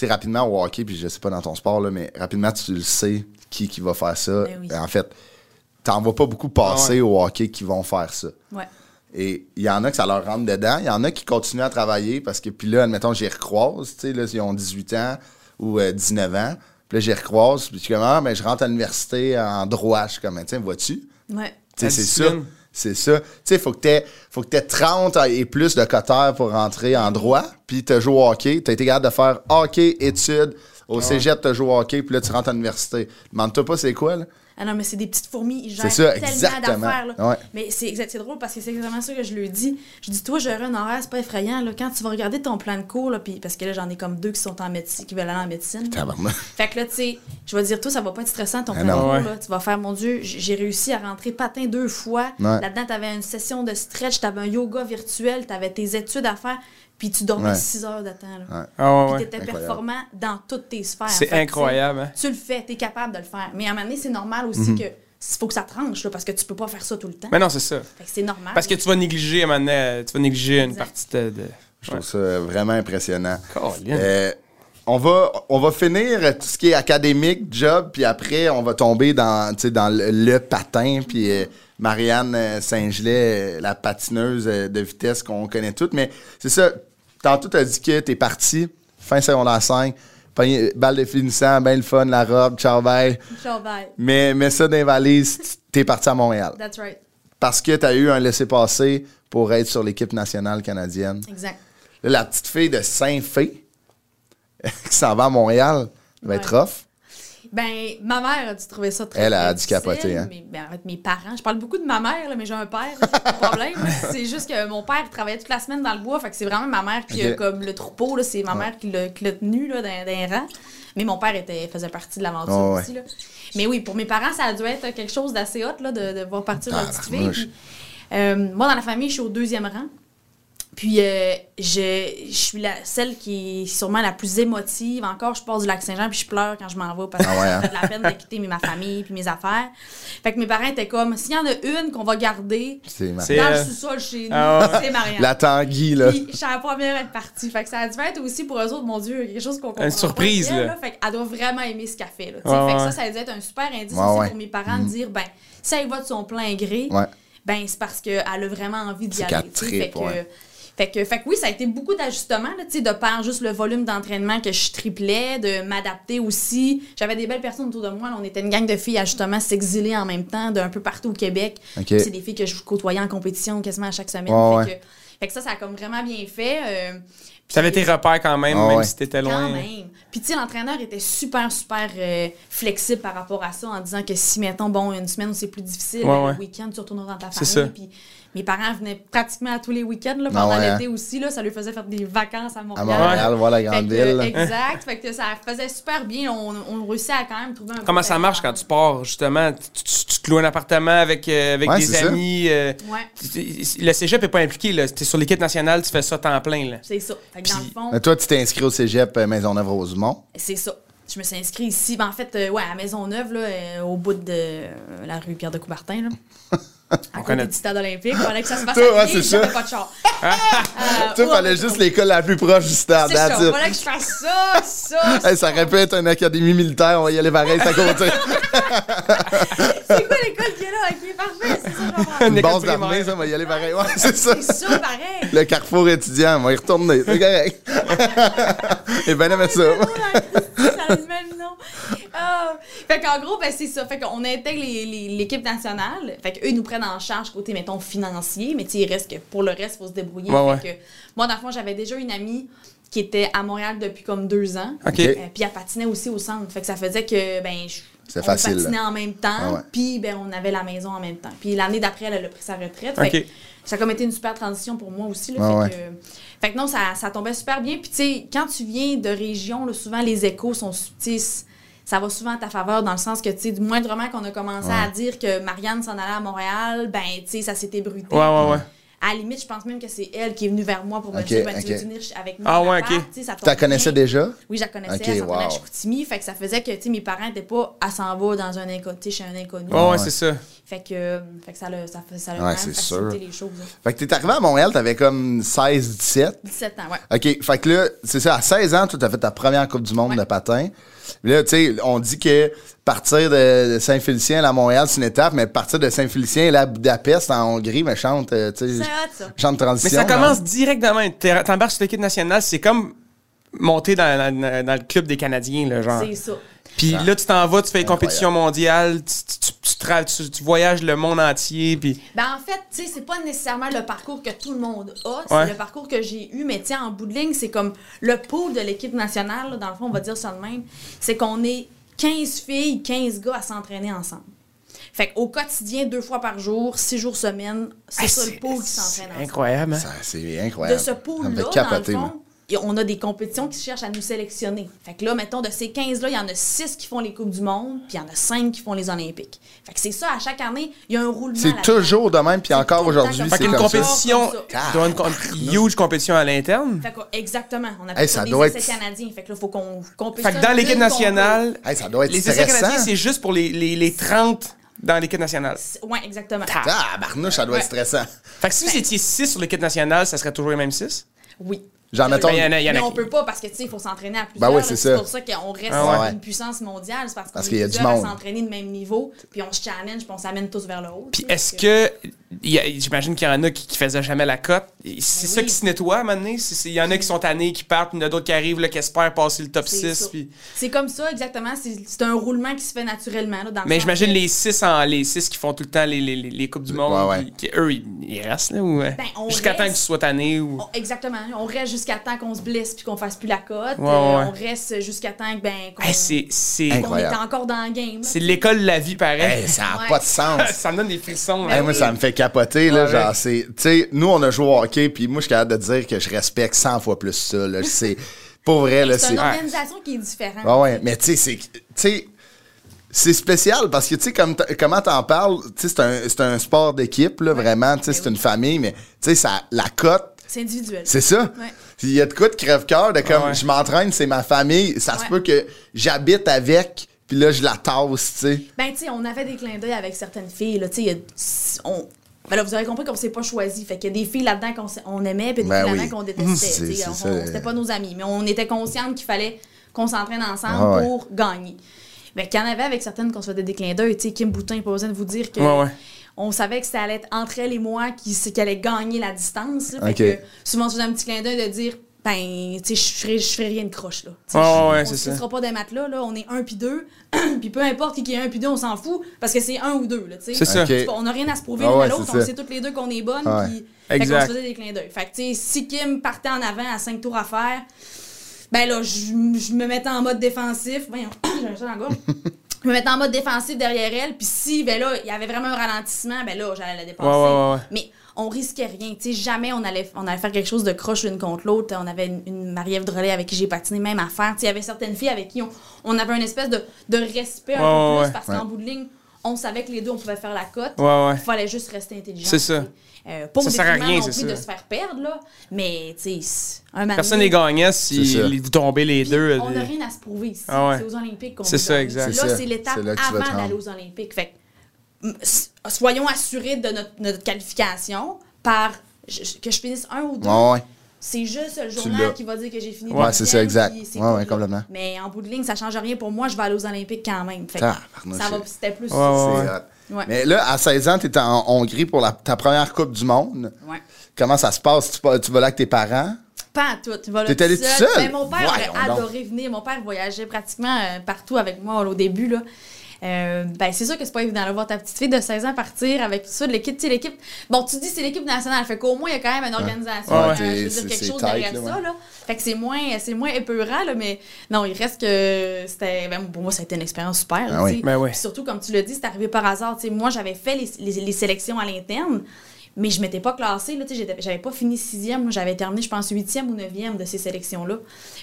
rapidement au hockey, puis je sais pas dans ton sport, là, mais rapidement tu le sais qui, qui va faire ça. Ben oui. En fait, t'en vois pas beaucoup passer ouais. au hockey qui vont faire ça. Ouais. Et il y en a que ça leur rentre dedans, il y en a qui continuent à travailler parce que, puis là, admettons, j'y recroise, là, ils ont dix-huit ans. Ou euh, dix-neuf ans. Puis là, j'y recroise. Puis je suis comme, ah, mais je rentre à l'université en droit. Je suis comme, tiens, vois-tu? Ouais. Tu sais, c'est ça. C'est ça. Tu sais, il faut que tu aies trente et plus de cotères pour rentrer en droit. Puis tu as joué au hockey. Tu as été capable de faire hockey, études. Au ouais. cégep, tu as joué au hockey. Puis là, tu rentres à l'université. Demande-toi pas c'est quoi, là? Ah non, mais c'est des petites fourmis. Ils gèrent ça, tellement exactement. d'affaires. Là. Ouais. Mais c'est, c'est drôle parce que c'est exactement ça que je lui dis. Je dis, toi, j'aurais un horaire, c'est pas effrayant. Là. Quand tu vas regarder ton plan de cours, là, pis, parce que là, j'en ai comme deux qui sont en médecine, qui veulent aller en médecine. Fait que là, tu sais, je vais dire, toi, ça va pas être stressant ton ah plan non, de cours. Ouais. Là. Tu vas faire, mon Dieu, j'ai réussi à rentrer patin deux fois. Ouais. Là-dedans, t'avais une session de stretch, t'avais un yoga virtuel, t'avais tes études à faire. Puis tu dormais six ouais. heures de temps. Là. Ouais. Oh, ouais, puis tu étais performant dans toutes tes sphères. C'est fait, incroyable. Hein? Tu le fais, tu es capable de le faire. Mais à un moment donné, c'est normal aussi mm-hmm. que il faut que ça tranche, là, parce que tu peux pas faire ça tout le temps. Mais non, c'est ça. Fait que c'est normal. Parce là. que tu vas négliger, à un moment donné, tu vas négliger exact. une partie de... de... Je ouais. trouve ça vraiment impressionnant. Euh, on, va, on va finir tout ce qui est académique, job, puis après, on va tomber dans, dans le, le patin, puis... Euh, Marianne Saint-Gelais, la patineuse de vitesse qu'on connaît toutes. Mais c'est ça, tantôt, tu as dit que tu es parti, fin secondaire cinq, balle de finissant, bien le fun, la robe, ciao bye. Ciao bye. Mais mets ça dans les valises, tu es parti à Montréal. That's right. Parce que tu as eu un laissez-passer pour être sur l'équipe nationale canadienne. Exact. Là, la petite fille de Saint-Fé, qui s'en va à Montréal, va ouais. être rough. Ben, ma mère a dû trouver ça très difficile. Elle a dû capoter, hein? Mais, ben, en fait, mes parents, je parle beaucoup de ma mère, là, mais j'ai un père, c'est le problème. C'est juste que mon père travaillait toute la semaine dans le bois, fait que c'est vraiment ma mère qui okay. a comme le troupeau, là, c'est ma ouais. mère qui l'a, qui l'a tenu là, dans, dans les rangs. Mais mon père était, faisait partie de l'aventure oh, aussi. Ouais. Là. Mais oui, pour mes parents, ça a dû être quelque chose d'assez hot là, de, de voir partir ah, leur petite fille. Puis, euh, moi, dans la famille, je suis au deuxième rang. Puis, euh, je, je suis la, celle qui est sûrement la plus émotive. Encore, je passe du Lac-Saint-Jean puis je pleure quand je m'en vais parce que ah ouais, hein? ça fait de la peine de quitter ma famille puis mes affaires. Fait que mes parents étaient comme, s'il y en a une qu'on va garder c'est dans euh... le sous-sol chez nous, ah ouais. c'est Marianne. La Tanguy, là. Puis, je suis la première à être partie. Fait que ça a dû être aussi pour eux autres, mon Dieu, quelque chose qu'on comprend. Une surprise, pas, là. là. Fait qu'elle doit vraiment aimer ce café, là. Ah ouais. Fait que ça, ça a dû être un super indice ah aussi ouais. pour mes parents mmh. de dire, ben, si elle va de son plein gré, ouais. ben, c'est parce qu'elle a vraiment envie d'y aller. Fait que. Ouais. Fait que, fait que oui, ça a été beaucoup d'ajustements, là, tu sais, de par juste le volume d'entraînement que je triplais, de m'adapter aussi. J'avais des belles personnes autour de moi. Là, on était une gang de filles à justement s'exiler en même temps d'un peu partout au Québec. Okay. C'est des filles que je côtoyais en compétition quasiment à chaque semaine. Oh, fait, ouais. que, fait que ça, ça a comme vraiment bien fait. Euh, Pis, ça avait tes repères quand même, oh, même ouais. si t'étais loin. Quand même. Puis tu sais, l'entraîneur était super, super euh, flexible par rapport à ça en disant que si, mettons, bon, une semaine où c'est plus difficile, ouais, ouais. le week-end, tu retourneras dans ta c'est famille. Puis mes parents venaient pratiquement à tous les week-ends là, pendant ah ouais. l'été aussi. Là, ça lui faisait faire des vacances à Montréal. À Montréal, ouais. voir la grande ville. Exact. Fait que ça faisait super bien. On, on réussissait à quand même trouver un Comment ça marche quand tu pars, justement? Tu te loues un appartement avec des amis. Le cégep n'est pas impliqué. Tu es sur l'équipe nationale, tu fais ça temps plein. C'est ça. Puis, dans le fond, mais toi, tu t'es inscrit au cégep euh, Maisonneuve-Rosemont. C'est ça. Je me suis inscrit ici. Ben, en fait, euh, ouais, à Maisonneuve, là, euh, au bout de euh, la rue Pierre-de-Coubertin, là. À côté du stade olympique, il fallait que ça se passe à pied, j'avais pas de char. Tu il fallait juste l'école la plus proche du stade. C'est ça, il fallait que je fasse ça, ça, ça. Hey, ça aurait pu être une académie militaire, on va y aller pareil, ça continue. C'est quoi l'école qui est là? Ok, parfait, c'est ça, j'en Une base d'armée, ça, on va y aller pareil. Ouais, c'est ça. C'est ça, pareil. Le Carrefour étudiant, on va y retourner, c'est correct. Et ben, on met ça. Ça a le même nom. Fait qu'en gros, ben, c'est ça. Fait qu'on intègre l'équipe nationale. Fait qu'eux, ils nous prennent en charge côté, mettons, financier. Mais il reste que pour le reste, il faut se débrouiller. Ouais, fait ouais. Que, moi, dans le fond, j'avais déjà une amie qui était à Montréal depuis comme deux ans. Okay. Euh, puis elle patinait aussi au centre. Fait que ça faisait que, ben, je, c'est on facile, patinait là. En même temps. Puis, ben, on avait la maison en même temps. Puis l'année d'après, elle a pris sa retraite. Okay. Fait que ça a comme été une super transition pour moi aussi. Là, ouais, fait, ouais. Que, fait que non, ça, ça tombait super bien. Puis, tu sais, quand tu viens de région, là, souvent, les échos sont subtils. Ça va souvent à ta faveur dans le sens que, tu sais, du moindrement qu'on a commencé ouais. à dire que Marianne s'en allait à Montréal, ben, tu sais, ça s'est ébruité. Ouais, ouais, ouais. À la limite, je pense même que c'est elle qui est venue vers moi pour me okay, dire, ben, okay. tu veux venir avec moi. Ah, ouais, ok. Tu la connaissais déjà? Oui, je la connaissais. Okay, elle s'en wow. à Chicoutimi. Fait que ça faisait que, tu sais, mes parents n'étaient pas à s'en va dans un inconnu, chez un inconnu. Ouais, ouais, ouais, c'est ça. Fait que, fait que ça l'a ça, ça ouais, même facilité les choses. Là. Fait que t'es arrivé à Montréal, t'avais comme seize dix-sept. dix-sept ans, ouais. OK. Fait que là, c'est ça, à seize ans, tu as fait ta première Coupe du monde ouais. de patin. Là, tu sais, on dit que partir de Saint-Félicien à Montréal, c'est une étape, mais partir de Saint-Félicien à Budapest, en Hongrie, mais chante, tu sais, chante transition. Mais ça commence directement. T'embarques sur l'équipe nationale, c'est comme monter dans, dans, dans le club des Canadiens, là, genre. C'est ça. Puis là, tu t'en vas, tu fais une compétition mondiale, tu, tu, tu, tra- tu, tu voyages le monde entier. Pis... Ben en fait, tu sais, c'est pas nécessairement le parcours que tout le monde a, c'est ouais. le parcours que j'ai eu, mais tu sais, en bout de ligne, c'est comme le pool de l'équipe nationale, là, dans le fond, on va dire ça de même, c'est qu'on est quinze filles, quinze gars à s'entraîner ensemble. Fait qu'au quotidien, deux fois par jour, six jours semaine, c'est ah, ça c'est, le pool qui s'entraîne ensemble. Incroyable, hein? Ça, c'est incroyable. De ce pool-là, capoter, dans le fond... Moi. Et on a des compétitions qui cherchent à nous sélectionner. Fait que là, mettons, de ces quinze-là, il y en a six qui font les Coupes du monde, puis il y en a cinq qui font les Olympiques. Fait que c'est ça, à chaque année, il y a un roulement. C'est toujours de même, puis encore aujourd'hui, c'est comme ça. Fait qu'une compétition, une huge compétition à l'interne. Fait que, exactement. On appelle hey, ça, ça des essais être... canadiens. Fait que là, il faut qu'on compétitionne. Fait que dans l'équipe nationale, hey, ça doit être les essais canadiens, c'est juste pour les, les, les trente... Dans l'équipe nationale. Oui, exactement. Ah, barnouche, ça doit ouais. être stressant. Fait que si vous étiez six sur l'équipe nationale, ça serait toujours les mêmes six? Oui. J'en attends. Mais, mais, mais on peut pas parce que tu sais, il faut s'entraîner à plusieurs. Ben oui, c'est, c'est pour ça qu'on reste ah ouais. une puissance mondiale, c'est parce qu'on parce est qu'il y a du monde à s'entraîner de même niveau, puis on se challenge, puis on s'amène tous vers le haut. Puis est-ce que, que a, j'imagine qu'il y en a qui, qui faisaient jamais la cote. C'est ben ça oui. qui se nettoie à un moment donné. Il y en a qui sont tannés, qui partent, il y en a d'autres qui arrivent, là, qui espèrent passer le top c'est six. Puis... C'est comme ça, exactement. C'est, c'est un roulement qui se fait naturellement. Là, dans mais le j'imagine les six, en, les six qui font tout le temps les, les, les, les Coupes du Monde, ouais, ouais. Qui, eux, ils, ils restent là, ou, ben, jusqu'à reste, temps que tu sois tanné. Ou... On, exactement. On reste jusqu'à temps qu'on se blesse puis qu'on fasse plus la cote. Ouais, ouais. Euh, on reste jusqu'à temps que, ben, qu'on, hey, c'est, c'est qu'on est encore dans le game. Là. C'est l'école de la vie, pareil. Hey, ça n'a ouais. pas de sens. Ça me donne des frissons. Hey, moi, ça me fait capoter. Là, ouais, genre, c'est, t'sais, nous, on a joué au hockey, puis moi, je suis capable de dire que je respecte cent fois plus ça. Là. C'est pour vrai. Là, c'est, c'est une organisation ouais. qui est différente. Ah ouais, mais tu sais, c'est... T'sais, c'est spécial parce que, tu sais, comme comment t'en parles, tu sais, c'est un, c'est un sport d'équipe, là, ouais, vraiment, tu sais, c'est oui. une famille, mais, tu sais, ça, la cote, C'est individuel. C'est ça. Ouais. Il y a de quoi de crève-cœur, de comme, ah ouais. je m'entraîne, c'est ma famille. Ça ouais. se peut que j'habite avec, puis là, je la tasse, tu sais. Ben, tu sais, on avait des clins d'œil avec certaines filles, là, tu sais, on... Ben là, vous aurez compris qu'on s'est pas choisi. Fait qu'il y a des filles là-dedans qu'on on aimait, puis des ben filles oui. là-dedans qu'on détestait. C'est, c'est on, on, c'était pas nos amis, mais on était conscientes qu'il fallait qu'on s'entraîne ensemble ah ouais. pour gagner. Ben, qu'il y en avait avec certaines qu'on se faisait des clins d'œil, tu sais, Kim Boutin, pas besoin de vous dire que... Ouais, ouais. On savait que ça allait être entre elle et moi qu'elle allait gagner la distance. Là, okay. que, souvent, on se faisait un petit clin d'œil de dire ben, tu sais, je ferai rien de croche. Là. Oh, ouais, on ne se sera pas des matelas. Là. On est un puis deux. Puis peu importe qui est un puis deux, on s'en fout parce que c'est un ou deux. Là, c'est okay. On n'a rien à se prouver l'un oh, ouais, à l'autre. On ça. Sait toutes les deux qu'on est bonnes. Ah, pis... Fait qu'on se faisait des clins d'œil. Fait que, si Kim partait en avant à cinq tours à faire, ben là, je, je me mettais en mode défensif. Voyons, j'ai un chat dans la gorge. Je me mettais en mode défensif derrière elle, puis si ben là il y avait vraiment un ralentissement, ben là j'allais la dépasser. Ouais, ouais, ouais. Mais on risquait rien, tu sais, jamais on allait on allait faire quelque chose de croche l'une contre l'autre. On avait une, une Marie-Ève Drolet avec qui j'ai patiné même à faire. Tu sais, il y avait certaines filles avec qui on, on avait une espèce de, de respect un ouais, peu plus ouais, parce ouais. qu'en bout de ligne, on savait que les deux on pouvait faire la cote. Il ouais, ouais. fallait juste rester intelligent. C'est ça. Euh, pas ça sert à rien, c'est ça. Pas de se faire perdre là, mais tu sais, un matin. Personne n'est gagnant si vous tombez les puis, deux. On n'a des... rien à se prouver ici. Ah ouais. C'est aux Olympiques qu'on va. C'est ça, exact. C'est là, ça. C'est l'étape c'est là avant d'aller aux Olympiques. Fait que, soyons assurés de notre, notre qualification par je, que je finisse un ou deux. Ah ouais. C'est juste le journal qui va dire que j'ai fini. Ouais, c'est ça, exact. C'est ouais, ouais, complètement. Mais en bout de ligne, ça ne change rien pour moi. Je vais aller aux Olympiques quand même. Fait que ah, ça va, c'était plus. Ouais, ouais, ouais. Ouais. Mais là, à seize ans, tu étais en Hongrie pour la, ta première Coupe du Monde. Ouais. Comment ça se passe? Tu, tu vas là avec tes parents? Pas à tout. Tu vas là t'es allé tout seul? Mais mon père aurait adoré venir. Mon père voyageait pratiquement euh, partout avec moi là, au début, là. Euh, ben c'est sûr que c'est pas évident de voir ta petite fille de seize ans partir avec tout ça, l'équipe, tu sais, l'équipe... Bon, tu dis c'est l'équipe nationale, fait qu'au moins, il y a quand même une organisation, ouais, ouais, euh, je veux dire, quelque chose tight, derrière là, ouais. ça, là. Fait que c'est moins, c'est moins épeurant, là, mais non, il reste que c'était... Ben, pour moi, ça a été une expérience super, là, ah, oui. Ben, oui. Surtout, comme tu l'as dit, c'est arrivé par hasard, tu sais, moi, j'avais fait les, les, les sélections à l'interne, mais je m'étais pas classée, là, tu sais, j'avais pas fini sixième, j'avais terminé, je pense, huitième ou neuvième de ces sélections-là.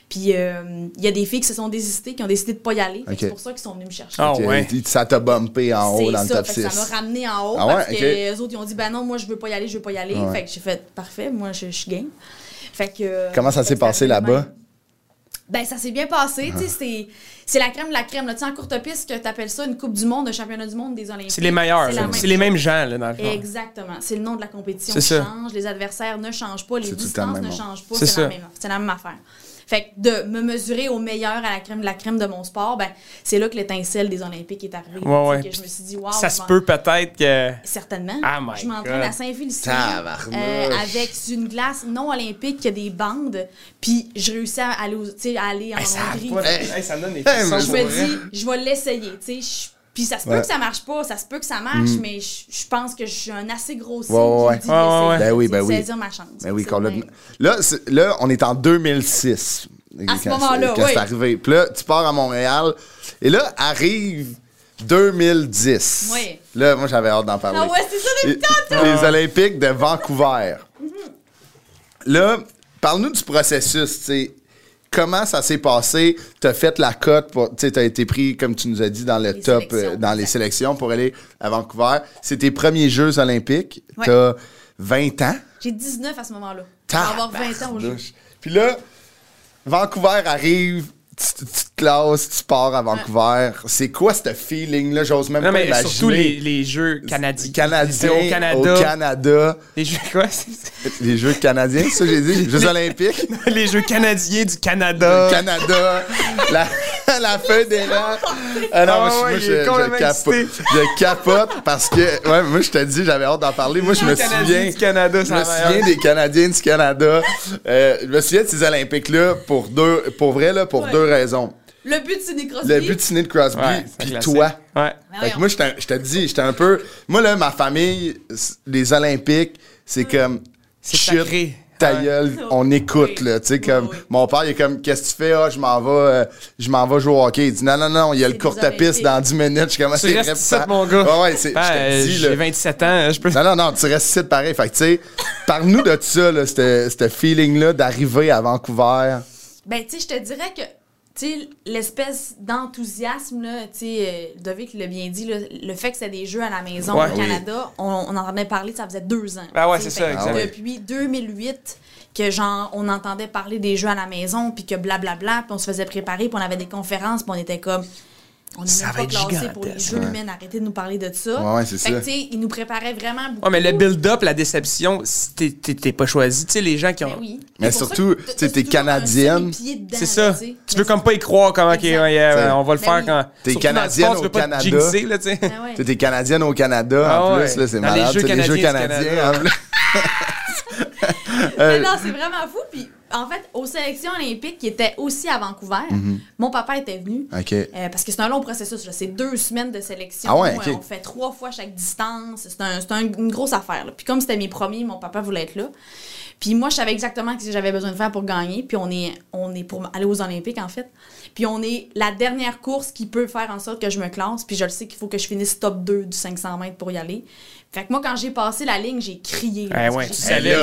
Puis, il euh, y a des filles qui se sont désistées, qui ont décidé de pas y aller. Okay. C'est pour ça qu'ils sont venus me chercher. Ah okay. ouais. Ça t'a bumpé en haut c'est dans ça, le top six. Ça m'a ramené en haut ah parce ouais? okay. que les autres, ils ont dit, ben non, moi, je veux pas y aller, je veux pas y aller. Ah ouais. Fait que j'ai fait, parfait, moi, je suis game. Fait que... Comment ça s'est passé là-bas? Ben ça s'est bien passé, ah. tu sais, c'est, c'est la crème de la crème. Tu sais, en courte piste, que t'appelles ça une Coupe du Monde, un championnat du monde des Olympiques. C'est les meilleurs, c'est, c'est les mêmes gens, là, dans le fond. Exactement. C'est le nom de la compétition c'est qui ça. change, les adversaires ne changent pas, les c'est distances ne changent pas, c'est, c'est, la même, c'est la même affaire. Fait que de me mesurer au meilleur à la crème de la crème de mon sport, ben c'est là que l'étincelle des Olympiques est arrivée. Ouais, ouais. Que je me suis dit, wow, ça se peut peut-être que... Certainement. Oh je m'entraîne God. à Saint-Félicien euh, avec une glace non olympique qui a des bandes, puis je réussis à aller, aux, à aller en hey, ça Hongrie. Pas, hey, hey, ça donne des hey, je me dis, je vais l'essayer, tu sais. Puis ça se peut ouais. que ça marche pas, ça se peut que ça marche, mm. mais je pense que je suis un assez gros signe ouais, qui ouais. me dit d'essayer de saisir ma chance. Ben oui, là, c'est, là, on est en deux mille six. À ce moment-là, oui. C'est arrivé. Puis là, tu pars à Montréal, et là, arrive deux mille dix. Oui. Là, moi, j'avais hâte d'en parler. Ah ouais, c'est ça depuis tantôt! Les Olympiques de Vancouver. Là, parle-nous du processus, tu sais. Comment ça s'est passé? Tu as fait la cote, tu as été pris, comme tu nous as dit, dans le les top, euh, dans les sélections pour aller à Vancouver. C'est tes premiers Jeux olympiques. Ouais. Tu as vingt ans. J'ai dix-neuf à ce moment-là. Tu vas avoir vingt ans au jeu. Puis là, Vancouver arrive, tu te classes, tu pars à Vancouver. C'est quoi ce feeling-là? J'ose même pas imaginer. Surtout les Jeux canadiens. Canadiens, au Canada. Les Jeux quoi? Les Jeux canadiens, c'est ça que j'ai dit? Les Jeux olympiques? Les Jeux canadiens du Canada. Canada. La feuille des rangs. Ah non, moi, je capote parce que, ouais, moi, je te dis, j'avais hâte d'en parler. Moi, je me souviens du Canada. Je me souviens des Canadiens du Canada. Je me souviens de ces Olympiques-là pour deux, pour vrai, là, pour deux raison. Le but de Sidney Crosby. Le but de Sidney Crosby, puis toi. Ouais. Fait que moi, je te, je te dis, j'étais un peu... Moi, là, ma famille, les Olympiques, c'est comme... C'est sacré. Ta gueule, ouais. on écoute, oui. là. Tu sais, comme... Oui, oui. Mon père, il est comme, qu'est-ce que tu fais? Ah, je m'en vais, euh, je m'en vais jouer au hockey. Il dit, non, non, non, il y a c'est le court-à-piste dans dix minutes. Je commence à répéter. Tu restes ici, mon gars. Ah, ouais, c'est, ben, je te dis, euh, là, j'ai vingt-sept ans, je peux... Non, non, non, tu restes ici, pareil. Fait que, tu sais, parle-nous de ça, là, ce feeling-là d'arriver à Vancouver... Ben, tu sais, je te dirais que Tu sais, l'espèce d'enthousiasme, là, tu sais, Ludovic l'a bien dit, là, le fait que c'est des jeux à la maison ouais, au Canada, oui. on, on en entendait parler, ça faisait deux ans. Ah ouais, c'est ça, exactement. Depuis deux mille huit, que genre, on entendait parler des jeux à la maison, puis que blablabla, puis on se faisait préparer, puis on avait des conférences, puis on était comme... On n'est pas classé pour les jeux humains. Arrêtez de nous parler de ça. Ouais, ouais, c'est fait ça. Que, ils nous préparaient vraiment beaucoup. Ouais, mais le build-up, la déception, t'es, t'es, t'es pas choisi. Tu sais, les gens qui ont. Mais, oui. mais surtout, tu t'es canadienne. Dedans, c'est ça. T'sais. Tu veux comme pas y croire comment okay, ouais, on va le faire oui. quand. T'es canadienne au Canada. T'es canadienne au Canada en plus. Là, c'est malade. C'est les jeux canadiens. Mais non, c'est vraiment fou. Puis. En fait, aux sélections olympiques, qui étaient aussi à Vancouver, mm-hmm. mon papa était venu. Okay. Euh, parce que c'est un long processus. Là. C'est deux semaines de sélection. Ah ouais, okay. On fait trois fois chaque distance. C'est, un, c'est un, une grosse affaire. Là. Puis comme c'était mes premiers, mon papa voulait être là. Puis moi, je savais exactement ce que j'avais besoin de faire pour gagner. Puis on est, on est pour aller aux Olympiques, en fait. Puis on est la dernière course qui peut faire en sorte que je me classe. Puis je le sais qu'il faut que je finisse top deux du cinq cents mètres pour y aller. Fait que moi, quand j'ai passé la ligne, j'ai crié. Eh ouais, tu savais.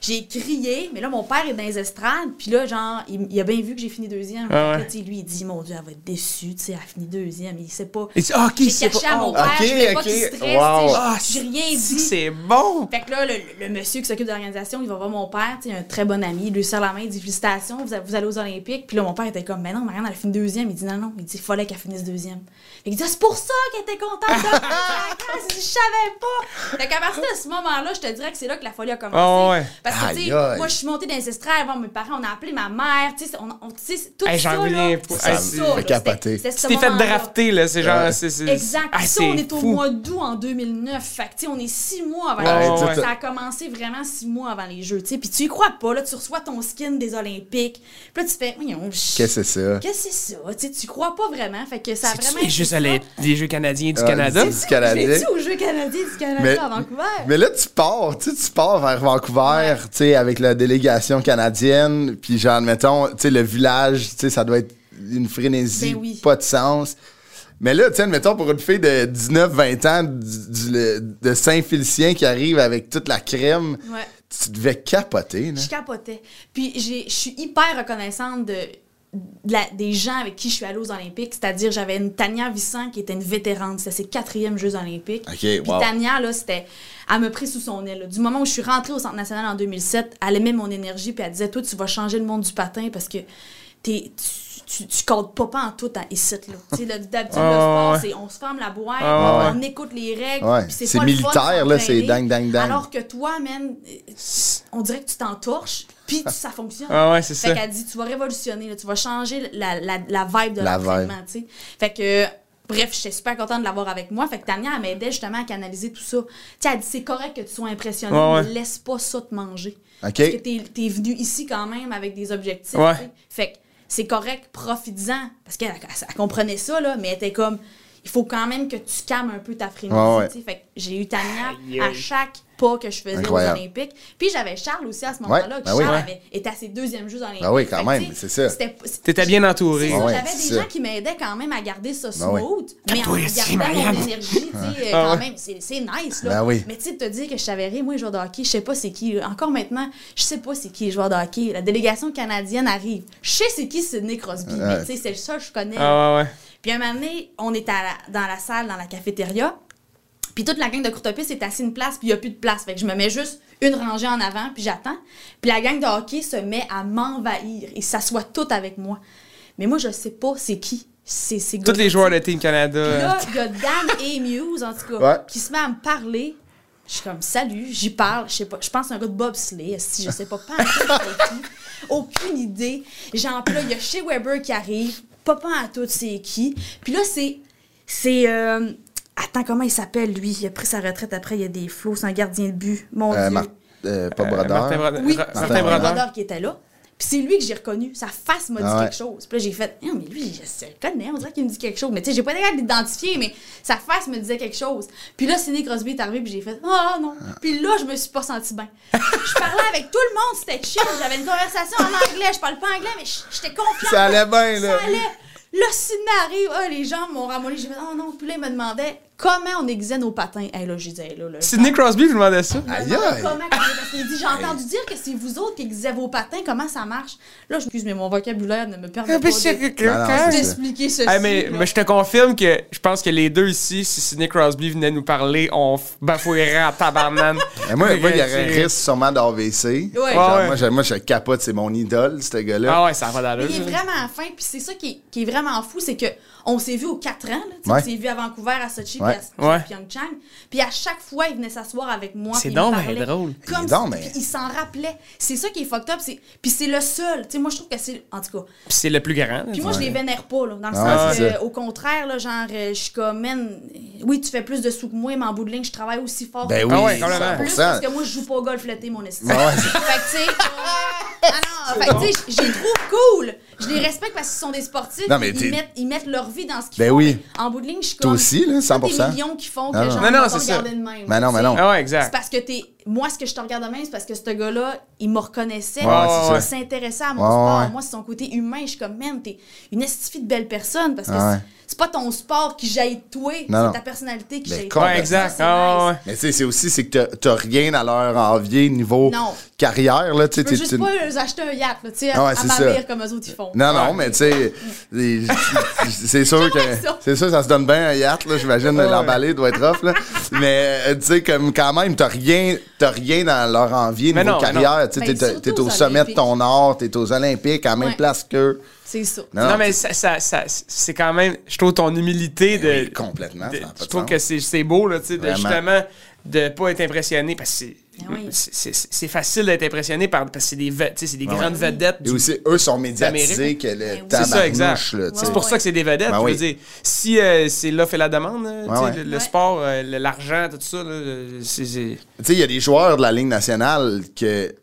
J'ai crié, mais là, mon père est dans les estrades. Puis là, genre, il, il a bien vu que j'ai fini deuxième. Ah ouais. Là, lui, il dit, mon Dieu, elle va être déçue. Tu sais, elle a fini deuxième. Il sait pas. Il dit, OK, j'ai c'est caché pas... à mon père. Okay, je voulais okay. pas qu'il stresse. Wow. J'ai, j'ai rien dit. C'est bon. Fait que là, le, le monsieur qui s'occupe de l'organisation, il va voir mon père. Tu sais, un très bon ami. Il lui serre la main. Il dit, félicitations, vous, vous allez aux Olympiques. Puis là, mon père était comme, mais non, Marianne, elle a fini deuxième. Il dit, non, non. Il dit, il fallait qu'elle finisse deuxième. Fait qu'il dit, ah, c'est pour ça qu'elle était contente. De je savais pas. Fait qu'à partir de ce moment-là, je te dirais que c'est là que la folie a commencé. Oh, ouais. Parce que, tu sais, moi, je suis montée dans les estrades avant mes parents, on a appelé ma mère, tu sais, on, on, tout hey, ça, là, pour... c'est hey, ça, là, capoter. C'était, c'était tu t'es fait drafter, là, c'est genre... Ouais. C'est, c'est... Exact. Ah, ça, on est fou. Au mois d'août en deux mille neuf, fait que, tu sais, on est six mois avant ouais, les Jeux. Ouais. Ça a commencé vraiment six mois avant les Jeux, tu sais, puis tu y crois pas, là, tu reçois ton skin des Olympiques, puis là, tu fais... Qu'est-ce que c'est ça? Qu'est-ce que c'est ça? Tu sais, tu crois pas vraiment, fait que ça a vraiment... C'est juste les Jeux canadiens du Canada? C'est-tu aux Jeux canadiens du Canada à Vancouver? Mais là, tu pars, tu sais, tu pars vers Vancouver, t'sais, avec la délégation canadienne, puis genre, admettons, t'sais, le village, t'sais, ça doit être une frénésie, ben oui. pas de sens. Mais là, t'sais, admettons, pour une fille de dix-neuf vingt ans du, du, de Saint-Félicien qui arrive avec toute la crème, ouais. tu devais capoter. Là. Je capotais. Puis je suis hyper reconnaissante de... La, des gens avec qui je suis allée aux Olympiques, c'est-à-dire j'avais une Tania Vincent qui était une vétérane, c'était ses quatrièmes Jeux Olympiques. Okay, puis wow. Tania, là, c'était, elle me prit sous son aile. Là. Du moment où je suis rentrée au Centre national en deux mille sept, elle aimait mon énergie, puis elle disait, toi, tu vas changer le monde du patin parce que t'es, tu, tu, tu comptes pas pas en tout à ici. Tu sais, d'habitude, oh, le sport, ouais. c'est on se ferme la boîte, oh, on ouais. écoute les règles, ouais. puis c'est, c'est pas militaire, le fun, là, c'est dang, dang, dang. Alors que toi, man, on dirait que tu t'entorches. Puis ça fonctionne. Ah ouais, c'est fait ça. Fait qu'elle dit, tu vas révolutionner, là, tu vas changer la, la, la vibe de la l'entraînement, tu sais. Fait que, euh, bref, j'étais super contente de l'avoir avec moi. Fait que Tania, elle m'aidait justement à canaliser tout ça. Tu sais, elle dit, c'est correct que tu sois impressionné, ouais, ouais. mais laisse pas ça te manger. OK. Parce que t'es, t'es venu ici quand même avec des objectifs, ouais. tu sais. Fait que c'est correct, profites-en. Parce qu'elle elle, elle, elle comprenait ça, là, mais elle était comme, il faut quand même que tu calmes un peu ta frénésie, ouais, ouais. tu sais. Fait que j'ai eu Tania Aïe. à chaque... pas que je faisais Incroyable. aux Olympiques. Puis j'avais Charles aussi à ce moment-là, ouais, ben Charles oui, ouais. avait, était à ses deuxièmes Jeux Olympiques. Ben oui, quand même, c'est ça. C'était, c'était, t'étais bien entourée. Ben ouais, j'avais des ça. gens qui m'aidaient quand même à garder ça smooth, ben oui. mais en gardant mon énergie, t'sais, quand même, c'est, c'est nice, là. Ben oui. Mais tu sais, te dire que je savais rien, moi, joueur de hockey, je sais pas c'est qui. Encore maintenant, je sais pas c'est qui les joueurs de hockey. La délégation canadienne arrive. Je sais c'est qui Sidney Crosby, euh, mais tu sais, c'est ça que je connais. Ah ouais, ouais. Puis à un moment donné, on est à la, dans la salle, dans la cafétéria. Puis toute la gang de courtopistes est assise une place, puis il n'y a plus de place. Fait que je me mets juste une rangée en avant, puis j'attends. Puis la gang de hockey se met à m'envahir et s'assoit toutes avec moi. Mais moi, je sais pas c'est qui. C'est, c'est Tous les joueurs de Team Canada. Puis là, il y a Dan et Muse, en tout cas, ouais. qui se met à me parler. Je suis comme, salut, j'y parle. Je sais pas, je pense à un gars de bobsleigh, si je sais pas, pas en tout, aucune idée. Genre, puis là, il y a Shea Weber qui arrive, pas pas en tout, c'est qui. Puis là, c'est... c'est euh, Attends, comment il s'appelle, lui? Il a pris sa retraite après, il y a des flots, c'est un gardien de but. Mon euh, Dieu. Mar- euh, pas Brodeur. Euh, Martin Brodeur. Oui, Martin, Martin Brodeur. Brodeur qui était là. Puis c'est lui que j'ai reconnu. Sa face m'a dit ah ouais. quelque chose. Puis là, j'ai fait, non, mais lui, je le connais, on dirait qu'il me dit quelque chose. Mais tu sais, j'ai pas été capable d'identifier, mais sa face me disait quelque chose. Puis là, Sidney Crosby est arrivé, puis j'ai fait, oh non. Puis là, je me suis pas sentie bien. Je parlais avec tout le monde, c'était chill. J'avais une conversation en anglais, je parle pas anglais, mais j'étais confiante. Ça allait bien, là. Ça allait. Là, Sidney arrive, oh, les gens m'ont ramolli. J'ai fait, oh non. Puis là, il me demandait, Comment on aiguisait nos patins? Hey, là, je disais, là, là, Sidney Crosby, je vous demandais ça. Aïe, aïe. Parce qu'il dit, j'ai entendu dire que c'est vous autres qui aiguisez vos patins. Comment ça marche? Là, je m'excuse, mais mon vocabulaire ne me permet ah, pas de... d'expliquer ceci. Hey, mais, mais je te confirme que je pense que les deux ici, si Sidney Crosby venait nous parler, on bafouillerait en tabarnane. Moi, il y aurait un risque sûrement d'A V C. Ouais. Genre, ah, ouais. Moi, je, moi, je capote. C'est mon idole, ce gars-là. Ah ouais, ça va d'allure. Il est vraiment fin. Puis c'est ça qui est, qui est vraiment fou, c'est qu'on s'est vu aux quatre ans. Là, ouais. On s'est vu à Vancouver, à Sotchi. Ouais. À, ouais. Pyeongchang. Puis à chaque fois, il venait s'asseoir avec moi. C'est donc bien drôle. Comme il, donc, mais... il s'en rappelait. C'est ça qui est fucked up. C'est... Puis c'est le seul. Tu sais, moi, je trouve que c'est. En tout cas. Puis c'est le plus grand. Puis moi, ouais. je les vénère pas, là. Dans le ah, sens que, euh, au contraire, là, genre, je suis comme, man, oui, tu fais plus de sous que moi, mais en bout de ligne, je travaille aussi fort. Ben oui, oui, plus, parce que moi, je joue pas au golf l'été, mon estime. Ouais. Fait que, tu sais. Ah non, fait que, tu sais, je les trouve cool. Je les respecte parce qu'ils sont des sportifs. Non, mais ils, mettent, ils mettent leur vie dans ce qu'ils ben font. Oui. En bout de ligne, je suis comme... Toi aussi, là, cent pour cent. Des millions qui font que les gens vont regarder de même. Mais non, mais non. Ah ouais, exact. C'est parce que t'es... Moi, ce que je te regarde de même, c'est parce que ce gars-là, il me reconnaissait. Ouais, il ouais. s'intéressait à mon ouais, sport. Ouais. Moi, c'est son côté humain. Je suis comme, man, t'es une estifie de belle personne. Parce que ouais. c'est, c'est pas ton sport qui jaillit de toi. Non, c'est non. ta personnalité qui jaillit de toi. Exact. C'est ah, nice. Ouais. Mais tu sais, c'est aussi c'est que t'as, t'as rien à leur envier niveau non. carrière. Là, tu peux juste t'es... pas leur acheter un yacht. Là, ah, ouais, à m'avirer comme eux autres, ils font. Non, ouais. non, mais tu sais, c'est sûr que c'est sûr, ça se donne bien un yacht. Là, j'imagine l'emballé doit être off. Mais tu sais, comme quand même, t'as rien... T'as rien dans leur envie, niveau non, carrière. Non. T'sais, t'es, t'es, t'es au sommet de ton art, t'es aux Olympiques, à la même ouais. place qu'eux. C'est ça. Non, non mais ça, ça, ça, c'est quand même... Je trouve ton humilité de... Oui, complètement. De, ça je trouve sens. que c'est, c'est beau, là, tu sais, de, justement, de pas être impressionné parce que c'est... Oui. C'est, c'est, c'est facile d'être impressionné par, parce que c'est des, c'est des ouais. grandes vedettes. Et aussi, eux sont médiatisés que le tabarnouche. Ouais, c'est pour ouais. ça que c'est des vedettes. Ben oui. dire, si euh, c'est l'offre et la demande, ouais, ouais. le, le ouais. sport, euh, l'argent, tout ça, c'est... c'est... Il y a des joueurs de la Ligue nationale que...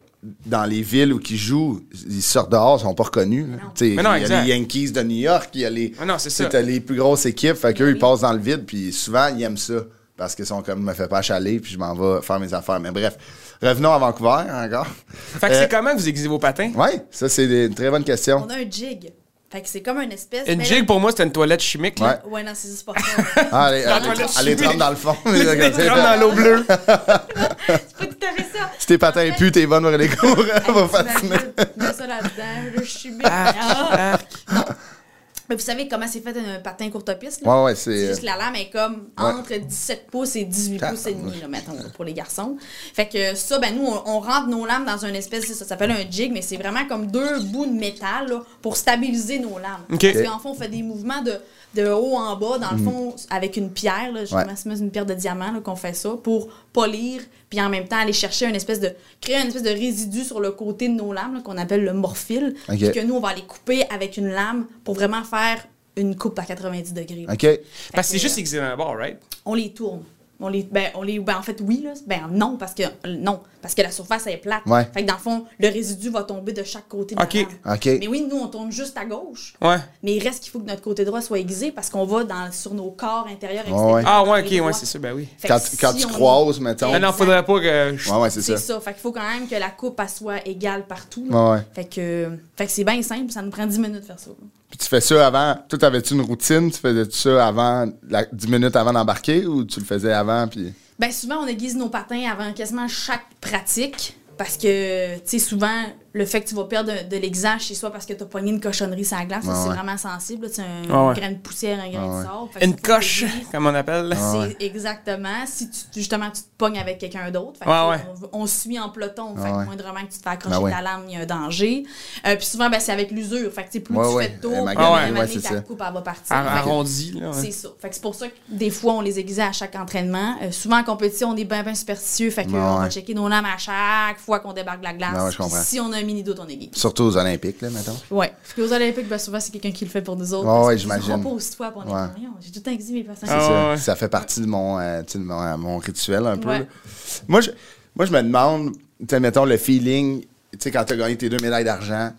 dans les villes où ils jouent, ils sortent dehors, ils sont pas reconnus. Il y a exact. les Yankees de New York, il y a les, non, c'est ça. les plus grosses équipes, fait qu'eux, oui. ils passent dans le vide, puis souvent, ils aiment ça, parce qu'ils sont comme, me fait pas chaler, puis je m'en vais faire mes affaires. Mais bref, revenons à Vancouver, encore. Fait que euh, c'est comment que vous aiguisez vos patins? Oui, ça, c'est des, une très bonne question. On a un jig. Fait que c'est comme une espèce... Une jig, pour moi, c'était une toilette chimique. Ouais, ouais non, c'est juste pas ça. Ah, elle, elle, elle est trempe dans le fond. Elle est trempe dans l'eau bleue. C'est pas tout à fait ça. Si tes patins puent, t'es bonne pour les cours. Elle va fasciner. Mets ça là-dedans, le chimique. Mais vous savez comment c'est fait un patin courtopiste? Ouais, ouais, c'est... c'est juste la lame est comme entre ouais. dix-sept pouces et dix-huit pouces et demi, là, mettons, là, pour les garçons. Fait que ça, ben nous, on, on rentre nos lames dans une espèce, ça s'appelle un jig, mais c'est vraiment comme deux bouts de métal là, pour stabiliser nos lames. Okay. Parce qu'en fond, on fait des mouvements de, de haut en bas, dans le fond, mm. avec une pierre, là, justement, ouais. c'est une pierre de diamant là, qu'on fait ça, pour polir, puis en même temps, aller chercher une espèce de... créer une espèce de résidu sur le côté de nos lames, là, qu'on appelle le morphile, okay. puis que nous, on va aller couper avec une lame pour vraiment faire une coupe à quatre-vingt-dix degrés. OK. Fait parce que c'est euh, juste aiguisé dans la barre, right? On les tourne. On les, ben, on les, ben, en fait, oui. Là, ben non, parce que non, parce que la surface, elle est plate. Ouais. Fait que dans le fond, le résidu va tomber de chaque côté de okay. la lame. OK. Mais oui, nous, on tourne juste à gauche. Ouais. Mais il reste qu'il faut que notre côté droit soit aiguisé parce qu'on va dans, sur nos corps intérieurs. Oh, ouais. Ah ouais, OK, ouais, c'est ça, ben oui. Fait quand quand si tu croises, mettons. Non, non, faudrait pas que... Je... Ouais, ouais, c'est, c'est ça. C'est ça. Fait qu'il faut quand même que la coupe, elle soit égale partout. Ouais, ouais. Fait que, fait que c'est bien simple. Ça nous prend dix minutes de faire ça. Puis tu fais ça avant... Toi, t'avais-tu une routine? Tu faisais ça avant la, dix minutes avant d'embarquer ou tu le faisais avant? Puis... Bien, souvent, on aiguise nos patins avant quasiment chaque pratique parce que, tu sais, souvent, le fait que tu vas perdre de, de l'exact chez soi parce que t'as pogné une cochonnerie sur la glace, ah ouais. c'est vraiment sensible. C'est un, ah ouais. une grain de poussière, un grain ah ouais. de sable. Une coche, t'aiguiser. Comme on appelle. Ah c'est ouais. exactement. Si, tu, justement, tu te pognes avec quelqu'un d'autre, fait ah ouais. on, on suit en peloton. Ah fait ouais. moindrement que tu te fais accrocher ben ta lame, il y a un danger. Euh, Puis souvent, ben, c'est avec l'usure. Fait que plus ouais, tu ouais. fais de tôt, plus ah ouais. ouais, ta coupe elle va partir. Arrondie. Là, ouais. C'est ça. Fait que c'est pour ça que des fois, on les aiguise à chaque entraînement. Euh, souvent, en compétition, on est bien, bien superstitieux. Fait qu'on va checker nos lames à chaque fois qu'on débarque de la glace. Si on a mini-doute, on est geek. Surtout aux Olympiques, là, mettons. Oui. Parce qu'aux Olympiques, ben, souvent, c'est quelqu'un qui le fait pour nous autres. Oh, oui, j'imagine. On ne se repose pas pour on est j'ai tout le temps exigé mes personnages. C'est ça. Oh, ouais. Ça fait partie de mon, euh, de mon, mon rituel, un peu. Ouais. Moi, je, moi, je me demande, mettons, le feeling, tu sais, quand tu as gagné tes deux médailles d'argent,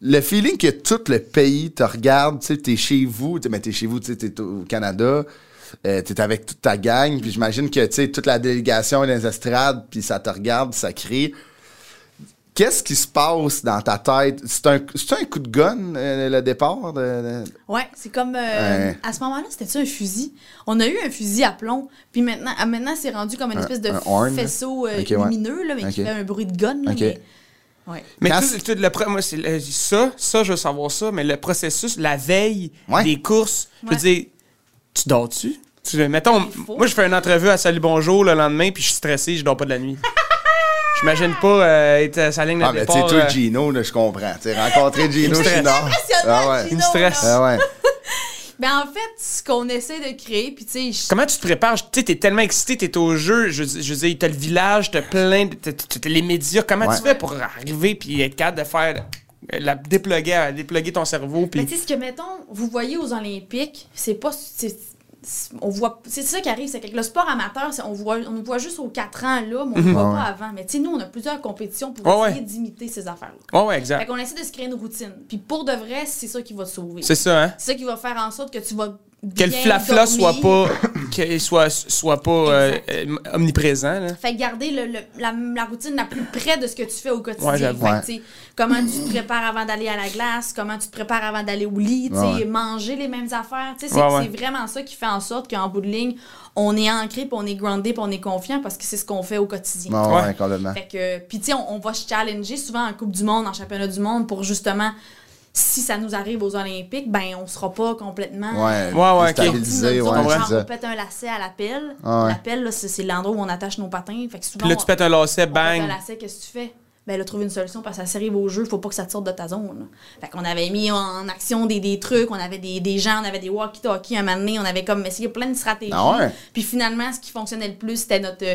le feeling que tout le pays te regarde, tu sais, tu es chez vous, tu es chez vous, tu es au Canada, euh, tu es avec toute ta gang, puis j'imagine que, tu sais, toute la délégation est dans les estrades, puis ça te regarde, ça crie. Qu'est-ce qui se passe dans ta tête? C'est un, c'est un coup de gun, euh, le départ? De, de... Oui, c'est comme... Euh, ouais. À ce moment-là, c'était-tu un fusil? On a eu un fusil à plomb, puis maintenant, maintenant c'est rendu comme une espèce de un faisceau euh, okay, lumineux, ouais. là, mais okay. qui fait un bruit de gun. Là, okay. Mais, ouais. mais tout, c'est... Tout le pro... Moi, c'est le... ça, ça, je veux savoir ça, mais le processus, la veille ouais. des courses, ouais. je veux dire, tu dors-tu? Tu, mettons, moi, je fais une entrevue à Salut Bonjour le lendemain, puis je suis stressé, je dors pas de la nuit. J'imagine pas euh, être à sa ligne de ah, départ. Ah, mais tu sais, toi, euh... Gino, là, je comprends. T'sais, rencontrer Gino, je suis nord. Ah ouais. Gino, stress. Ah ouais. Ben, en fait, ce qu'on essaie de créer, puis tu sais... Comment tu te prépares? Tu sais, t'es tellement excité, t'es au jeu. Je, je veux dire, t'as le village, t'as plein de... T'as, t'as les médias. Comment ouais. tu fais pour arriver puis être capable de faire... La dépluguer, dépluguer ton cerveau, puis... Mais tu sais, ce que, mettons, vous voyez aux Olympiques, c'est pas... C'est... On voit, c'est ça qui arrive, c'est que le sport amateur, c'est, on voit, on voit juste aux quatre ans, là, mais on ne voit ouais. pas avant. Mais tu sais, nous, on a plusieurs compétitions pour oh essayer ouais. d'imiter ces affaires-là. Oh ouais, exact. Fait qu'on essaie de se créer une routine. Puis pour de vrai, c'est ça qui va te sauver. C'est ça, hein? C'est ça qui va faire en sorte que tu vas bien. Que le flafla soit pas, qu'il soit, soit pas euh, omniprésent. Là. Fait garder le, le, la, la routine la plus près de ce que tu fais au quotidien. Ouais, j'avoue. Fait que, t'sais, comment tu te prépares avant d'aller à la glace, comment tu te prépares avant d'aller au lit, t'sais, ouais, ouais. manger les mêmes affaires. T'sais, c'est, ouais, ouais. c'est vraiment ça qui fait en sorte qu'en bout de ligne, on est ancré, puis on est groundé, puis on est confiant parce que c'est ce qu'on fait au quotidien. Ouais, ouais, complètement. Fait que, puis tu sais, on, on va se challenger souvent en Coupe du Monde, en Championnat du Monde pour justement... Si ça nous arrive aux Olympiques, ben on sera pas complètement ouais, euh, ouais, stabilisé. Ouais, ouais, on peut péter un lacet à la pelle. Ouais. La pelle, là, c'est, c'est l'endroit où on attache nos patins. Fait que souvent, puis là, tu pètes un lacet, bang! Un lacet, qu'est-ce que tu fais? Ben là, trouver une solution parce que ça arrive au jeu, faut pas que ça te sorte de ta zone. Là. Fait qu'on avait mis en action des, des trucs, on avait des, des gens, on avait des walkie-talkies un moment donné, on avait comme essayé plein de stratégies. Ah ouais. Puis finalement, ce qui fonctionnait le plus, c'était notre,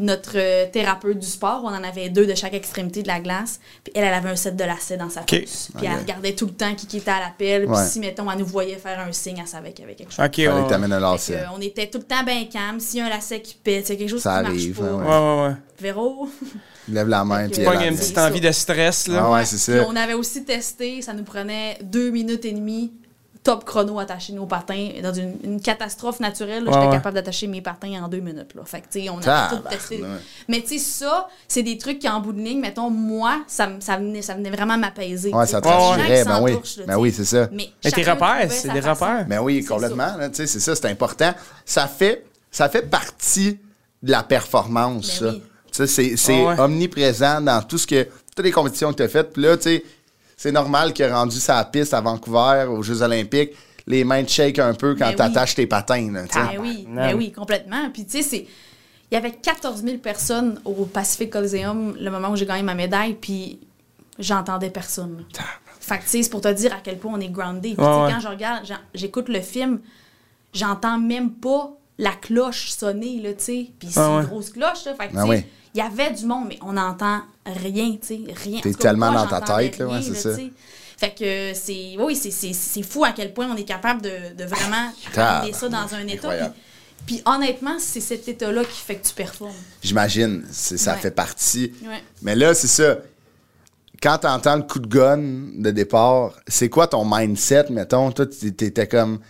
notre thérapeute du sport. On en avait deux de chaque extrémité de la glace. Puis elle, elle avait un set de lacets dans sa okay. pousse. Puis okay. elle regardait tout le temps qui était à l'appel. Puis ouais. si, mettons, elle nous voyait faire un signe, elle savait qu'il y avait quelque chose. OK, il fallait que t'amènes un lacet. On était tout le temps bien calme. S'il y a un lacet qui pète, s'il y a quelque chose ça qui arrive, marche pas. Hein, ouais. Ouais, ouais, ouais. Véro... Lève la main. Puis pas une petite envie de stress. Là. Ah ouais, c'est ça. Puis on avait aussi testé, ça nous prenait deux minutes et demie, top chrono, attacher nos patins. Dans une, une catastrophe naturelle, là, ouais, j'étais ouais. capable d'attacher mes patins en deux minutes. Là. Fait que, tu sais, on avait ah, tout bah, testé. Ouais. Mais, tu sais, ça, c'est des trucs qui, en bout de ligne, mettons, moi, ça, ça, venait, ça venait vraiment m'apaiser. Ouais, ça te rassurait. Ben oui, là, ben oui, c'est ça. Mais, mais tes repères, c'est des repères. Ben oui, complètement. Tu sais, c'est ça, c'est important. Ça fait, ça fait partie de la performance, ça. T'sais, c'est c'est oh ouais. omniprésent dans tout ce que toutes les compétitions que tu as faites. Puis là, tu sais, c'est normal qu'il ait rendu sa piste à Vancouver, aux Jeux olympiques, les mains te shake un peu quand tu attaches oui. tes patins. Là, ben oui, ben oui, complètement. Puis tu sais, c'est... il y avait quatorze mille personnes au Pacific Coliseum le moment où j'ai gagné ma médaille, puis j'entendais personne. Là. Fait que tu sais, c'est pour te dire à quel point on est groundé. Oh ouais. Quand je regarde, j'écoute le film, j'entends même pas la cloche sonner, là, tu sais. Puis c'est oh une ouais. grosse cloche, là. Fait que ben tu sais... Oui. Il y avait du monde, mais on n'entend rien, tu sais, rien. T'es tellement moi, dans ta tête, rien, là, ouais, c'est là, ça. T'sais. Fait que c'est, oui, c'est, c'est, c'est fou à quel point on est capable de, de vraiment amener ça dans un état. Puis, puis honnêtement, c'est cet état-là qui fait que tu performes. J'imagine, c'est, ça ouais. fait partie. Ouais. Mais là, c'est ça. Quand t'entends le coup de gun de départ, c'est quoi ton mindset, mettons? Toi, t'étais comme,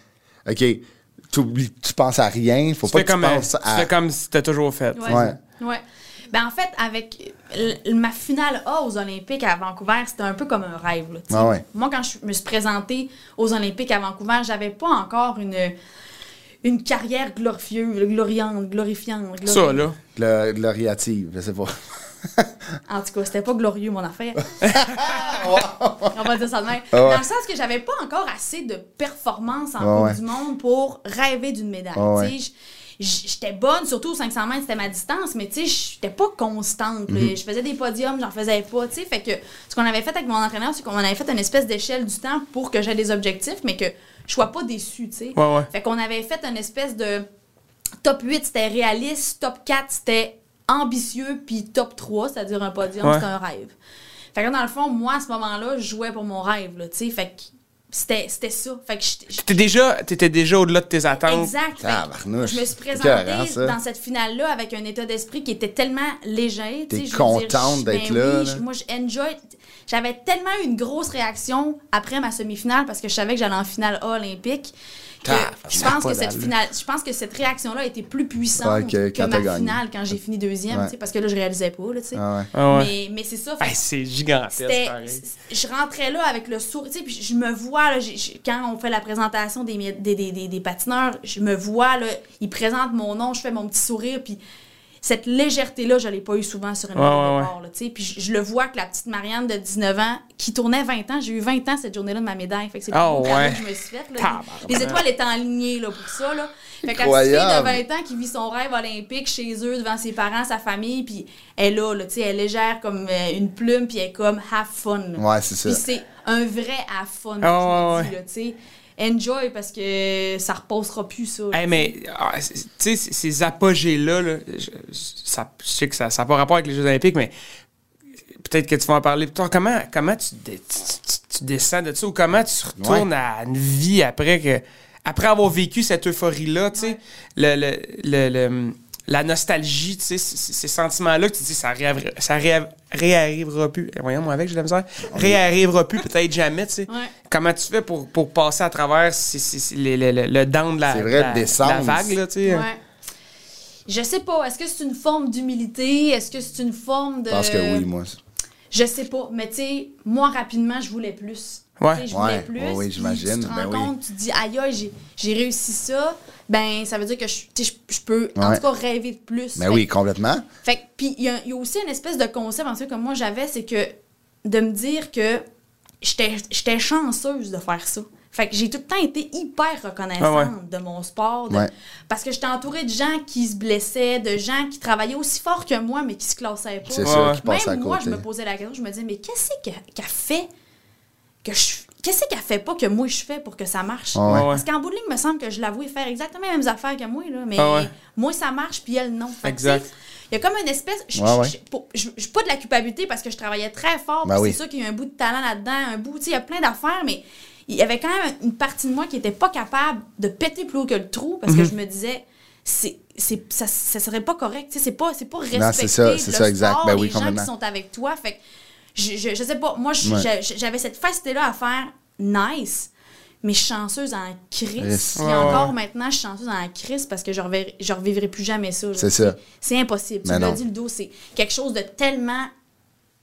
OK, tu penses à rien, faut tu pas que tu penses euh, à... Tu fais comme si t'as toujours fait. Ouais, ouais. ouais. Ben en fait, avec l- ma finale A aux Olympiques à Vancouver, c'était un peu comme un rêve. Là, ah ouais. Moi, quand je me suis présentée aux Olympiques à Vancouver, j'avais pas encore une, une carrière glorieuse, gloriante, glorifiante. Glorieuse. Ça, là. Gl- gloriative, je sais pas. En tout cas, c'était pas glorieux, mon affaire. On va dire ça de même. Oh ouais. Dans le sens que j'avais pas encore assez de performance en Coupe oh ouais. du monde pour rêver d'une médaille. Oh ouais. J'étais bonne, surtout aux cinq cents mètres, c'était ma distance, mais tu sais, j'étais pas constante. Mm-hmm. Je faisais des podiums, j'en faisais pas, tu sais. Fait que ce qu'on avait fait avec mon entraîneur, c'est qu'on avait fait une espèce d'échelle du temps pour que j'aie des objectifs, mais que je sois pas déçue, tu sais. Ouais, ouais. Fait qu'on avait fait une espèce de top huit, c'était réaliste, top quatre, c'était ambitieux, puis top trois, c'est-à-dire un podium, ouais. c'était un rêve. Fait que dans le fond, moi, à ce moment-là, je jouais pour mon rêve, là, tu sais. Fait que C'était, c'était ça. Fait que j'étais, j'étais... T'étais déjà, t'étais déjà au-delà de tes attentes. Exact. Ah, je me suis présentée carrément, dans cette finale-là avec un état d'esprit qui était tellement léger. T'es contente dire, d'être ben là, oui, là. Moi, je enjoy. J'avais tellement une grosse réaction après ma semi-finale parce que je savais que j'allais en finale A olympique Je pense que cette finale, je pense que cette réaction-là a été plus puissante ouais, que, que ma gagné. finale quand j'ai fini deuxième, ouais. parce que là, je réalisais pas. Là, ah ouais. Ah ouais. Mais, mais c'est ça. Fait, hey, c'est gigantesque. Je rentrais là avec le sourire. Puis je me vois, là, quand on fait la présentation des, des, des, des, des patineurs, je me vois, là, ils présentent mon nom, je fais mon petit sourire, puis cette légèreté-là, je ne l'ai pas eu souvent sur une médaille oh, de bord. Là, puis je, je le vois que la petite Marianne de dix-neuf ans, qui tournait vingt ans, j'ai eu vingt ans cette journée-là de ma médaille. Fait que c'est oh, le plus ouais. que je me suis faite. Les étoiles étaient enlignées là, pour ça. Là. Fait que la fille de vingt ans qui vit son rêve olympique chez eux, devant ses parents, sa famille, puis elle, là, là, elle est légère comme une plume, puis elle est comme « have fun ». Ouais, c'est ça. Puis c'est un vrai « have fun », oh, je me dis, là, tu sais. Enjoy, parce que ça reposera plus, ça. Hey, mais, ah, tu sais, ces apogées-là, là, je, ça, je sais que ça n'a pas rapport avec les Jeux olympiques, mais peut-être que tu vas en parler plus tard. Comment, comment tu, tu, tu, tu descends de ça ou comment tu retournes ouais. à une vie après que après avoir vécu cette euphorie-là, tu sais, ouais. le, le, le, le, la nostalgie, tu sais, ces sentiments-là que tu dis, ça réarrivera, ça réarrivera plus. Voyons-moi avec, j'ai la misère. Réarrivera plus, peut-être jamais, tu sais. Ouais. Comment tu fais pour, pour passer à travers c'est, c'est, c'est, le, le, le, le down de la, c'est vrai, la, la vague, là, tu sais? Ouais. Je sais pas. Est-ce que c'est une forme d'humilité? Est-ce que c'est une forme de... Je pense que oui, moi. Je sais pas. Mais tu sais, moi, rapidement, je voulais plus. Ouais. Je voulais ouais. plus. Oh, oui, j'imagine. Tu te rends ben compte, oui. tu te dis, aïe, aïe, j'ai, j'ai réussi ça. Ben, ça veut dire que je, je, je peux, ouais. en tout cas, rêver de plus. Ben fait, oui, complètement. Fait puis il y, y a aussi une espèce de concept, en tout cas, comme moi, j'avais, c'est que de me dire que j'étais, j'étais chanceuse de faire ça. Fait que j'ai tout le temps été hyper reconnaissante ah ouais. de mon sport. De, ouais. Parce que j'étais entourée de gens qui se blessaient, de gens qui travaillaient aussi fort que moi, mais qui se classaient pas. C'est ça, ouais. qui passaient à côté. Moi, je me posais la question, je me disais, mais qu'est-ce qu'elle fait que je Qu'est-ce qu'elle fait pas que moi je fais pour que ça marche? Oh ouais. Parce qu'en bout de ligne, il me semble que je l'avoue faire exactement les mêmes affaires que moi, là, mais oh ouais. moi ça marche puis elle non. Fait exact. Il y a comme une espèce. Je n'ai pas de la culpabilité parce que je travaillais très fort. Ben oui. C'est sûr qu'il y a un bout de talent là-dedans, un bout. Il y a plein d'affaires, mais il y avait quand même une partie de moi qui n'était pas capable de péter plus haut que le trou parce mm-hmm. que je me disais. C'est, c'est, ça ne serait pas correct. T'sais, c'est pas, c'est pas respecter non, c'est ça, c'est le ça, exact. Sport, ben oui, les gens qui sont avec toi. Fait Je, je, je sais pas, moi, je, ouais. j'avais cette facilité-là à faire nice, mais chanceuse en Chris. Puis encore ouais. maintenant, je suis chanceuse en Chris parce que je ne revivrai plus jamais ça. Là. C'est ça. C'est impossible. Mais tu l'as dit, Ludo, c'est quelque chose de tellement.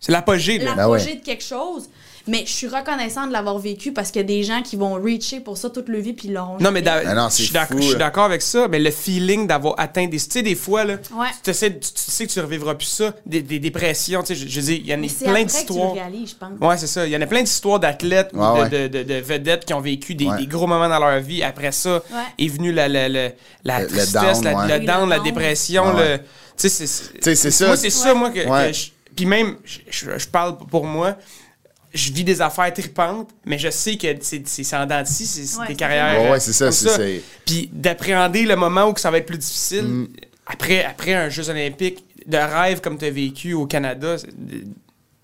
C'est l'apogée, là. L'apogée ben ouais. de quelque chose. Mais je suis reconnaissante de l'avoir vécu parce qu'il y a des gens qui vont reacher pour ça toute leur vie puis ils l'auront. Non, mais je suis d'accord, d'accord avec ça, mais le feeling d'avoir atteint des... Tu sais, des fois, là, ouais. tu, sais, tu, tu sais que tu ne revivras plus ça, des, des dépressions, tu sais, je, je veux dire, il y en a plein d'histoires... Oui, c'est ça. Il y en a plein d'histoires d'athlètes ouais, ou de, ouais. de, de, de vedettes qui ont vécu des, ouais. des gros moments dans leur vie. Après ça, ouais. est venue la, la, la, la le, tristesse, le down, la, ouais. le down, la dépression. Ouais, ouais. Le... Tu sais, c'est, c'est ça. Moi, c'est ouais. ça, moi, que... Ouais. que je... Puis même, je, je, je parle pour moi... Je vis des affaires tripantes, mais je sais que c'est, c'est, c'est en dents de scie, c'est, c'est ouais, des carrières. Ouais, ouais, c'est ça, c'est ça. C'est... Puis d'appréhender le moment où ça va être plus difficile, mm. après, après un Jeux olympique, de rêve comme tu as vécu au Canada,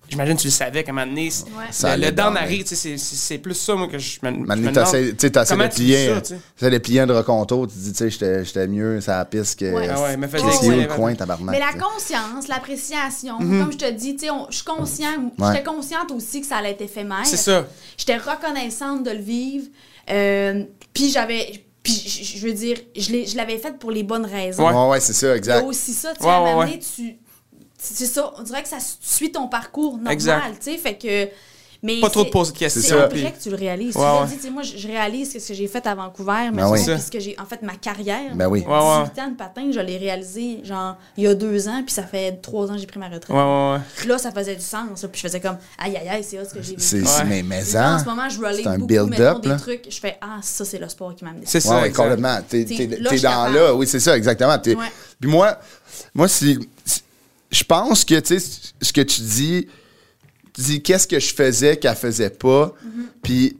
j'imagine que tu le savais qu'à un moment donné, ouais. le, le down arrive, tu sais, c'est, c'est, c'est plus ça, moi, que je me demande. Tu sais, assez de plier, tu sais, les pliants de Raconto, tu dis, tu sais, j'étais, j'étais mieux sur la piste que ouais. Ah ouais, mais c'est où le coin, tabarnak. Mais la conscience, l'appréciation, mm-hmm. comme je te dis, tu sais, je suis consciente, ouais. j'étais consciente aussi que ça allait être éphémère. C'est ça. J'étais reconnaissante de le vivre, euh, puis j'avais... Puis, je veux dire, je, l'ai, je l'avais fait pour les bonnes raisons. Ouais, ouais, ouais c'est ça, exact. Mais aussi ça, tu sais, à un moment donné, tu... C'est ça, on dirait que ça suit ton parcours normal, tu sais, fait que... Mais pas trop de poser de questions. C'est vrai puis... que tu le réalises. Ouais, tu l'as ouais. dit, tu sais, moi, je réalise que ce que j'ai fait à Vancouver, mais ben oui. ce que j'ai... En fait, ma carrière, ben oui. dix-huit ouais, ouais. ans de patin, je l'ai réalisée, genre, il y a deux ans, puis ça fait trois ans que j'ai pris ma retraite. Ouais, ouais, ouais. Puis là, ça faisait du sens, là, puis je faisais comme, aïe, aïe, aïe, c'est là ce que j'ai vu. C'est, ouais. c'est mes maisons. En ce moment, je relais beaucoup, mettons, des trucs, je fais, ah, ça, c'est le sport qui m'a amené. C'est ça, complètement. T'es dans là, oui, c'est ça, exactement. Puis moi, moi, si... Je pense que, tu sais, ce que tu dis, tu dis qu'est-ce que je faisais qu'elle faisait pas. Mm-hmm. Puis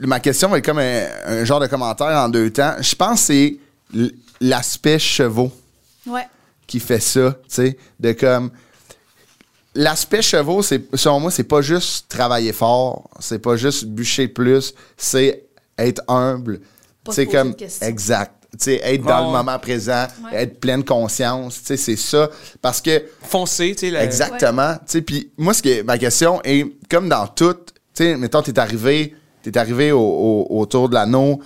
ma question est comme un, un genre de commentaire en deux temps. Je pense que c'est l'aspect chevaux ouais. qui fait ça, tu sais, de comme... L'aspect chevaux, c'est, selon moi, c'est pas juste travailler fort, c'est pas juste bûcher plus, c'est être humble. C'est comme... Exact. T'sais, être bon. Dans le moment présent, ouais. être pleine conscience, t'sais, c'est ça. Parce que... Foncer, tu sais. La... Exactement. Puis moi, ce que, ma question est, comme dans tout, tu sais, mettons, t'es arrivé, t'es arrivé au, au, autour de l'anneau,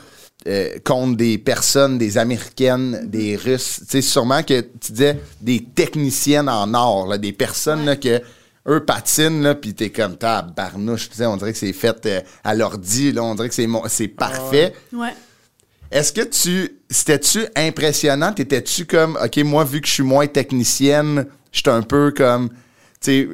euh, contre des personnes, des Américaines, des Russes. Tu sais, sûrement que tu disais des techniciennes en or, là, des personnes ouais. là, que eux patinent, là, pis t'es comme tabarnouche, tu sais, on dirait que c'est fait euh, à l'ordi, là, on dirait que c'est, c'est parfait. Ouais. ouais. Est-ce que tu... C'était-tu impressionnant? T'étais-tu comme, OK, moi, vu que je suis moins technicienne, j'étais un peu comme, tu sais,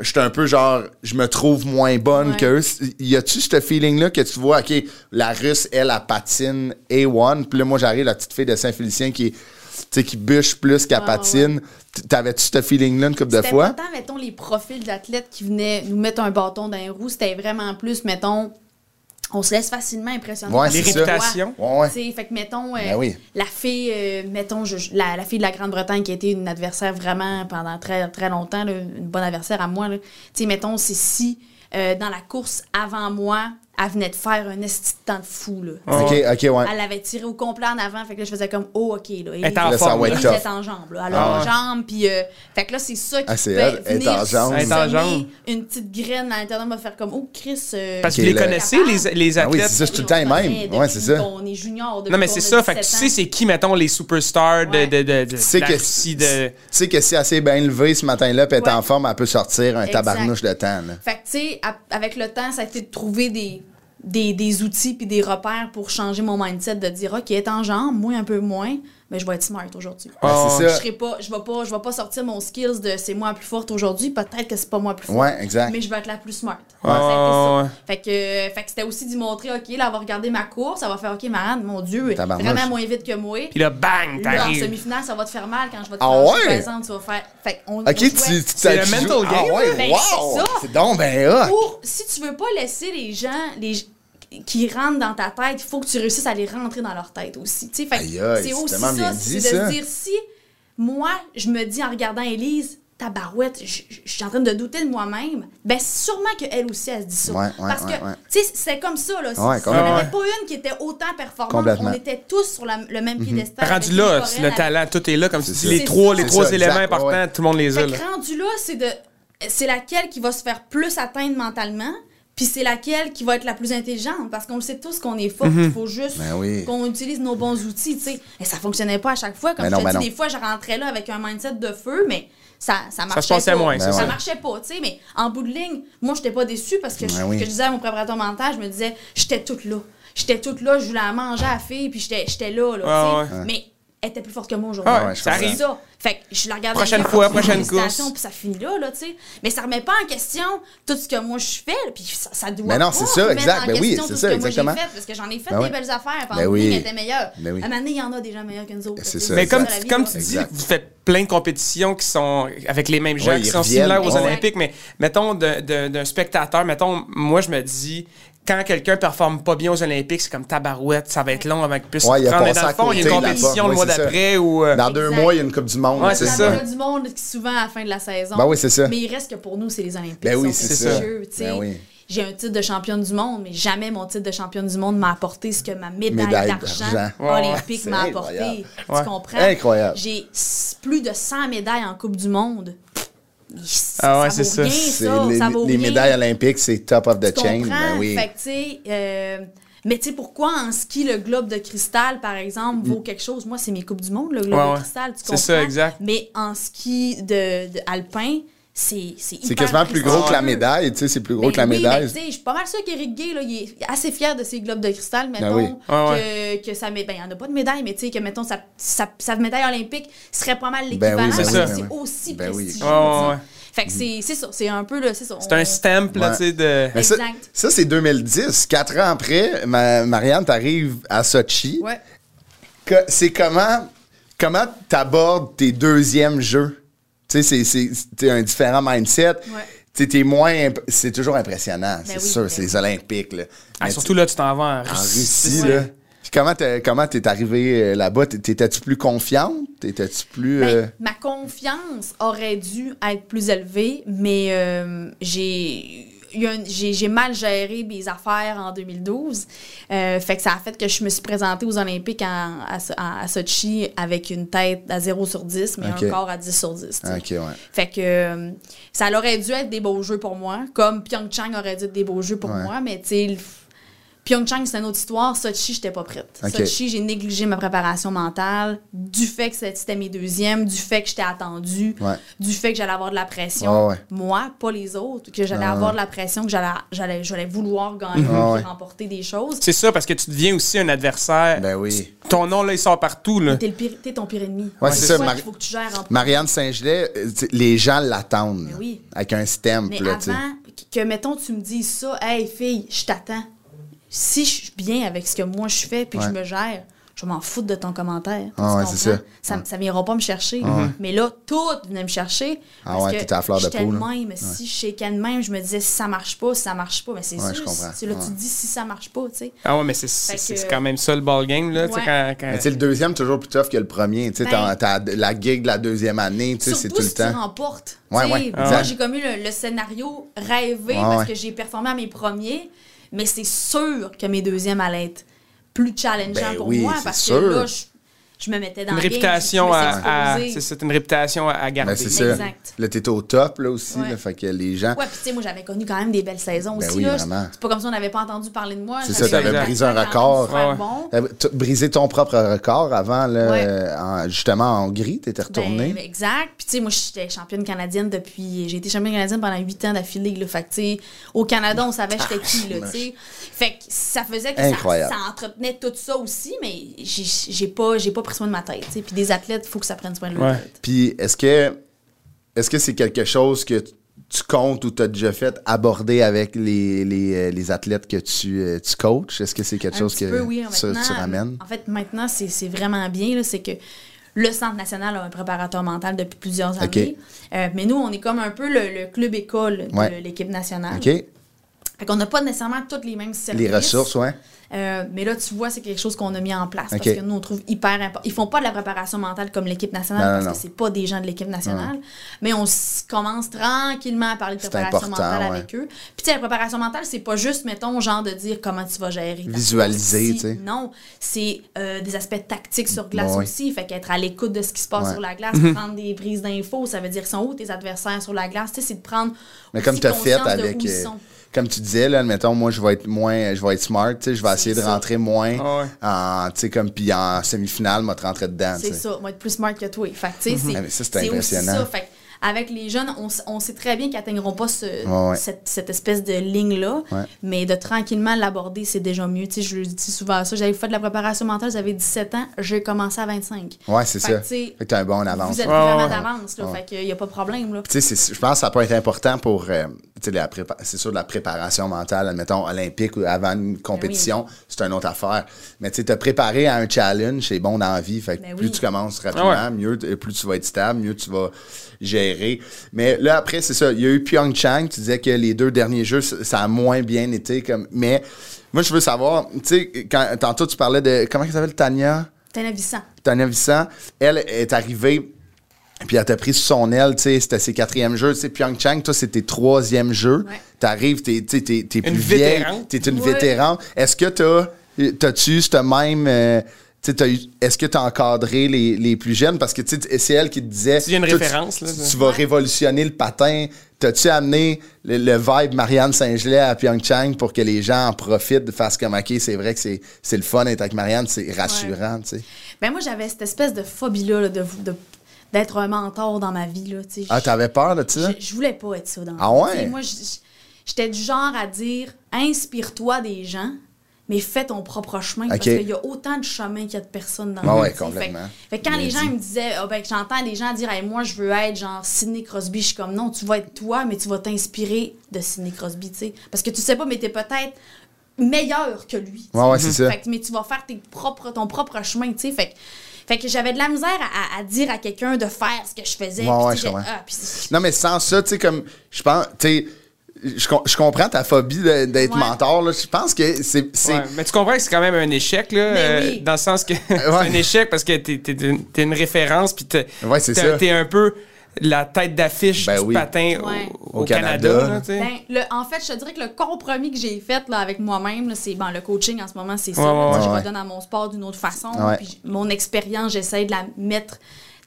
j'étais un peu genre, je me trouve moins bonne ouais. qu'eux. Y a-tu ce feeling-là que tu vois, OK, la Russe, elle, elle patine A un, puis là, moi, j'arrive, la petite fille de Saint-Félicien qui est... Tu sais, qui bûche plus qu'à ah, patine. Ouais. T'avais-tu ce feeling-là une couple c'était de fois? C'était pourtant, mettons, les profils d'athlètes qui venaient nous mettre un bâton dans les roues. C'était vraiment plus, mettons, on se laisse facilement impressionner. Ouais, les réputations. Ouais, ouais. Tu sais, fait que, mettons, euh, ben oui. la fille euh, mettons je, la, la fille de la Grande-Bretagne qui a été une adversaire vraiment pendant très, très longtemps, là, une bonne adversaire à moi. Tu sais, mettons, c'est si euh, dans la course avant moi, elle venait de faire un esti de temps de fou, là. Oh. OK, OK, ouais. Elle l'avait tiré au complet en avant, fait que là, je faisais comme, oh, OK, là. Elle était en forme. Elle était en jambes, là. Elle a en jambes, puis... Euh, fait que là, c'est ça qui ah, c'est fait elle, venir elle semer en jambe. Une petite graine à l'intérieur, va faire comme, oh, Chris... Euh, Parce que vous les connaissez, les, les athlètes. Ah oui, c'est ça, c'est tout le temps même. Ouais, c'est ça. On est junior depuis. Non, mais c'est ça, fait que tu sais, c'est qui, mettons, les superstars de... Tu sais que si elle s'est bien levée ce matin-là, puis elle est en forme, elle peut sortir un tabarnouche de temps, là. Fait que, tu sais, avec le temps, ça a été de trouver des... Des, des outils puis des repères pour changer mon mindset, de dire « OK, être en jambes, moi un peu moins, mais je vais être smart aujourd'hui. Oh, » Je serai pas, je vais pas, je vais pas sortir mon skills de « c'est moi la plus forte aujourd'hui », peut-être que c'est pas moi la plus forte, ouais, exact. Mais je vais être la plus smart. Oh, ouais. fait, que, euh, fait que c'était aussi d'y montrer « OK, là, elle va regarder ma course, ça va faire « OK, Marianne, mon Dieu, elle est vraiment moins vite que moi. » Puis là, bang, t'arrives. En semi-finale, ça va te faire mal quand je vais te faire oh, ouais. présente, tu vas faire... Fait on, OK, on tu, tu c'est le mental game. Ah, ouais, ben, wow, c'est ça. C'est donc ben rock. Pour, si tu veux pas laisser les gens... Les, qui rentrent dans ta tête, il faut que tu réussisses à les rentrer dans leur tête aussi. Fait aïe, aïe, c'est, c'est aussi ça, dit, c'est de ça. Se dire, si moi, je me dis en regardant Élise, tabarouette, je, je, je suis en train de douter de moi-même, bien sûrement qu'elle aussi, elle se dit ça. Ouais, ouais, Parce ouais, que, ouais. tu sais, c'est comme ça, là. Ouais, il n'y en avait pas une qui était autant performante. On était tous sur la, le même piédestal. Mm-hmm. Rendu là, le avec... talent, tout est là, comme tu dis. Les trois, les trois éléments importants, ouais, ouais. tout le monde les a. Fait rendu là, c'est de c'est laquelle qui va se faire plus atteindre mentalement. Puis c'est laquelle qui va être la plus intelligente, parce qu'on le sait tous qu'on est fort, mm-hmm. il faut juste ben oui. qu'on utilise nos bons outils, tu sais. Et ça fonctionnait pas à chaque fois. Comme ben je non, te ben dis, non. des fois, je rentrais là avec un mindset de feu, mais ça, ça marchait ça se pas. Moins, ben ça ouais. marchait pas, tu sais. Mais en bout de ligne, moi, j'étais pas déçue, parce que ben je, oui. que je disais à mon préparateur mental, je me disais, j'étais toute là. J'étais toute là, je voulais la manger à la fille, puis j'étais, j'étais là, là, ah, tu sais. Ouais. Mais elle était plus forte que moi aujourd'hui. Ah ouais, ça arrive. Ça. Fait que je la regarde prochaine la fois, fois prochaine course. Puis ça finit là, là, tu sais. Mais ça remet pas en question tout ce que moi je fais, puis ça, ça doit. Mais non, c'est ça, exact. Ben oui, c'est ça, exactement. Moi, j'ai fait, parce que j'en ai fait ben des oui. belles affaires. Pendant ben oui. qu'elle était meilleure. Ben oui. À un moment donné, il y en a des gens meilleurs que nous autres. C'est ça. Mais comme, ça, tu, vie, comme tu dis, vous faites plein de compétitions qui sont avec les mêmes gens, ouais, qui sont similaires aux Olympiques. Mais mettons d'un spectateur, mettons, moi je me dis. Quand quelqu'un performe pas bien aux Olympiques, c'est comme tabarouette, ça va être long avant qu'il puisse ouais, prendre. Mais dans le fond, il y a une compétition le mois d'après. Ou... Dans deux exact. mois, il y a une Coupe du Monde. Ouais, c'est ça. La Coupe du Monde, souvent à la fin de la saison. Ben oui, c'est ça. Mais il reste que pour nous, c'est les Olympiques. Ben oui, c'est, c'est ça. Jeux, ben oui. J'ai un titre de championne du monde, mais jamais mon titre de championne du monde m'a apporté ce que ma médaille, médaille d'argent, d'argent. olympique ouais, m'a apporté. Incroyable. Tu ouais. comprends? Incroyable. J'ai plus de cent médailles en Coupe du Monde. Ah ouais, ça c'est vaut ça. Rien, c'est ça. Les, ça vaut les médailles olympiques, c'est top of the tu chain. Ben oui. Fait que, t'sais, euh, mais tu sais, pourquoi en ski, le globe de cristal, par exemple, vaut quelque chose? Moi, c'est mes Coupes du Monde, le globe ouais, ouais. de cristal. Tu comprends? C'est ça, exact. Mais en ski de, de alpin, c'est c'est, hyper c'est quasiment plus gros que la médaille. Tu sais, c'est plus gros ben que la oui, médaille. Je suis pas mal sûre qu'Éric Gay, là, il est assez fier de ses globes de cristal, mettons. Ben oui. ah ouais. que, que ça met, ben, il n'y en a pas de médaille, mais tu sais, que, mettons, sa, sa, sa médaille olympique serait pas mal l'équivalent. Ben oui, c'est, ça. c'est aussi ben prestigieux. Oui. Oh, ouais. Fait que c'est, c'est ça, c'est un peu là, c'est ça. C'est on, un stamp, là, ouais. tu sais, de... Mais exact. Ça, ça, c'est deux mille dix. Quatre ans après, ma, Marianne, t'arrives à Sotchi. Ouais. Que, c'est comment, comment t'abordes tes deuxièmes jeux? Tu sais, c'est, c'est, c'est un différent mindset. Ouais. Tu es moins. Imp... C'est toujours impressionnant, ben c'est oui, sûr, ben c'est oui. les Olympiques. Là. Ah, surtout tu... là, tu t'en vas en Russie. En Russie, là. Puis comment t'es, comment t'es arrivée là-bas? T'étais-tu plus confiante? T'étais-tu plus. Ben, euh... Ma confiance aurait dû être plus élevée, mais euh, j'ai. J'ai, j'ai mal géré mes affaires en deux mille douze. Euh, fait que ça a fait que je me suis présentée aux Olympiques en, à, à, à Sotchi avec une tête à zéro sur dix, mais okay. un corps à dix sur dix. Okay, ouais. Fait que euh, ça aurait dû être des beaux jeux pour moi, comme Pyeongchang aurait dû être des beaux jeux pour ouais. moi, mais tu sais, Pyeongchang, c'est une autre histoire. Sotchi, j'étais pas prête. Okay. Sotchi, j'ai négligé ma préparation mentale du fait que c'était mes deuxièmes, du fait que j'étais attendue, ouais. du fait que j'allais avoir de la pression. Oh, ouais. Moi, pas les autres, que j'allais ah, avoir ouais. de la pression, que j'allais, j'allais, j'allais vouloir gagner oh, et ouais. remporter des choses. C'est ça, parce que tu deviens aussi un adversaire. Ben oui. Tu, ton nom, là, il sort partout. Là. T'es, le pire, t'es ton pire ennemi. Ouais, c'est, c'est ça. Toi, Mar- il faut que tu gères en Marianne Saint-Gelais, les gens l'attendent. Ben oui. Avec un stamp. Mais là, avant t'sais. que, mettons, tu me dises ça, « Hey, fille, je t'attends. » Si je suis bien avec ce que moi je fais puis ouais. je me gère, je m'en fous de ton commentaire. Ah ouais, c'est ça. Ça ne ouais. viendra pas me chercher. Ah ouais. Mais là, tout venait me chercher. Parce ah ouais, que t'étais à fleur de peau. Même, ouais. Si je shakeais de même, je me disais si ça marche pas, si ça marche pas. Mais c'est ouais, sûr. C'est là ouais. tu te dis si ça marche pas. T'sais. Ah ouais, mais c'est, c'est, c'est, que, c'est quand même ça le ball game. Là, ouais. t'sais, quand, quand... Mais t'sais, le deuxième est toujours plus tough que le premier. T'sais, ben, t'as, t'as la gig de la deuxième année. Surtout c'est tout si le temps. Tu remportes. Ouais, ouais. Ah. Moi, j'ai commis le, le scénario rêvé ah parce ouais. que j'ai performé à mes premiers. Mais c'est sûr que mes deuxièmes allaient être plus challengeants ben pour oui, moi parce sûr. que là, je, je me mettais dans une le réputation game, à, à c'est, c'est une réputation à garder. Ben c'est ça. Exact. Là, t'étais au top là aussi, ouais. là, fait que les gens. Ouais, puis tu sais, moi j'avais connu quand même des belles saisons ben aussi. Oui, là. C'est pas comme si on n'avait pas entendu parler de moi. C'est ça, t'avais brisé un record. Ah ouais. bon. T'as brisé ton propre record avant là, ouais. euh, en, justement en Hongrie, t'étais retournée. Ben, exact. Puis tu sais, moi j'étais championne canadienne depuis. J'ai été championne canadienne pendant huit ans d'affilée. Là, fait que tu sais, au Canada, on savait j'étais qui là, tu sais. Fait que ça faisait que ça, ça entretenait tout ça aussi, mais j'ai, j'ai pas, j'ai pas pris soin de ma tête. Puis des athlètes, il faut que ça prenne soin de leur ouais. tête. Puis est-ce que, est-ce que c'est quelque chose que tu comptes ou tu as déjà fait aborder avec les, les, les athlètes que tu, tu coaches? Est-ce que c'est quelque Un chose que peu, oui. tu, tu ramènes? En fait, maintenant, c'est, c'est vraiment bien. Là, c'est que le Centre national a un préparateur mental depuis plusieurs années. Okay. Euh, mais nous, on est comme un peu le, le club-école de ouais. l'équipe nationale. Okay. Fait qu'on n'a pas nécessairement toutes les mêmes services. Les ressources, oui. Euh, mais là, tu vois, c'est quelque chose qu'on a mis en place okay. parce que nous, on trouve hyper important. Ils font pas de la préparation mentale comme l'équipe nationale non, parce non. que c'est pas des gens de l'équipe nationale. Non. Mais on s- commence tranquillement à parler de préparation mentale ouais. avec eux. Puis, tu sais, la préparation mentale, c'est pas juste, mettons, genre de dire comment tu vas gérer. Visualiser, tu sais. Non, c'est euh, des aspects tactiques sur glace bon, aussi. Fait qu'être à l'écoute de ce qui se passe ouais. sur la glace, prendre des prises d'infos, ça veut dire sont où tes adversaires sur la glace. Tu sais, c'est de prendre. Mais comme tu as fait avec. Comme tu disais, là, admettons, moi, je vais être moins, je vais être smart, tu sais, je vais essayer de rentrer moins, ah ouais. en, tu sais, comme, puis en semi-finale, moi, te rentrer dedans, c'est t'sais. ça, moi, être plus smart que toi, fait que, tu sais, mm-hmm. c'est, ah, ça, c'est, c'est impressionnant. Aussi ça, fait avec les jeunes, on, on sait très bien qu'ils n'atteindront pas ce, ouais, ouais. Cette, cette espèce de ligne-là, ouais. mais de tranquillement l'aborder, c'est déjà mieux, tu sais, je le dis souvent ça, j'avais fait de la préparation mentale, j'avais dix-sept ans, j'ai commencé à vingt-cinq. Ouais, c'est fait ça, fait que t'as un bon avance. Vous êtes vraiment ouais, ouais. d'avance, là, ouais. fait qu'il n'y a pas de problème, là. Tu sais, je pense que ça peut être important pour... Euh, La prépa- c'est sûr, de la préparation mentale, admettons, olympique ou avant une compétition, oui. c'est une autre affaire. Mais tu sais, te préparer à un challenge, c'est bon dans la vie. Fait que plus oui. tu commences rapidement, ah ouais. mieux, plus tu vas être stable, mieux tu vas gérer. Mais là, après, c'est ça. Il y a eu Pyeongchang. Tu disais que les deux derniers jeux, ça a moins bien été. Comme, mais moi, je veux savoir, tu sais, quand tantôt, tu parlais de... Comment elle s'appelle, Tania? Tania Vincent. Tania Vincent. Elle est arrivée... Puis elle t'a pris sous son aile, tu sais, c'était ses quatrièmes jeux. Tu sais, Pyeongchang, toi, c'était tes troisièmes jeux. Ouais. T'arrives, t'es, t'es, t'es, t'es plus vieille, t'es une ouais. vétérante. Est-ce que t'as, t'as-tu ce même... Euh, tu sais, est-ce que t'as encadré les, les plus jeunes? Parce que tu sais, c'est elle qui te disait... C'est une référence, là. Tu vas révolutionner le patin. T'as-tu amené le, le vibe Marianne Saint-Gelais à Pyeongchang pour que les gens en profitent, fassent comme « OK, c'est vrai que c'est, c'est le fun d'être avec Marianne, c'est rassurant, ouais. tu sais. » Ben moi, j'avais cette espèce de phobie-là là, de... de d'être un mentor dans ma vie. Là, ah, t'avais peur de ça? Je voulais pas être ça dans ah, ma vie. Ouais? Moi, j'étais du genre à dire, inspire-toi des gens, mais fais ton propre chemin. Okay. Parce qu'il y a autant de chemins qu'il y a de personnes dans ah, le ouais, monde. Fait, fait quand bien les dit. gens me disaient, oh, ben, j'entends des gens dire, hey, moi, je veux être genre Sidney Crosby, je suis comme, non, tu vas être toi, mais tu vas t'inspirer de Sidney Crosby. T'sais. Parce que tu sais pas, mais t'es peut-être meilleur que lui. Ah, ouais, c'est ça. Fait, mais tu vas faire tes propres, ton propre chemin. T'sais. Fait que Fait que j'avais de la misère à, à dire à quelqu'un de faire ce que je faisais. Ouais, ouais, je ah, non, mais sans ça, tu sais, comme, je pense, tu sais, je, je comprends ta phobie de, d'être ouais. mentor, là. Je pense que c'est... c'est... Ouais, mais tu comprends que c'est quand même un échec, là, euh, oui. dans le sens que ouais. c'est un échec parce que t'es, t'es, t'es une référence, puis t'es, ouais, t'es, t'es un peu la tête d'affiche ben du oui. patin ouais. au, au Canada. Canada là, ben, le, en fait, je te dirais que le compromis que j'ai fait là, avec moi-même, là, c'est bon, le coaching en ce moment, c'est ça. Ouais, là, ouais, je ouais. redonne à mon sport d'une autre façon. Ouais. Puis, mon expérience, j'essaie de la mettre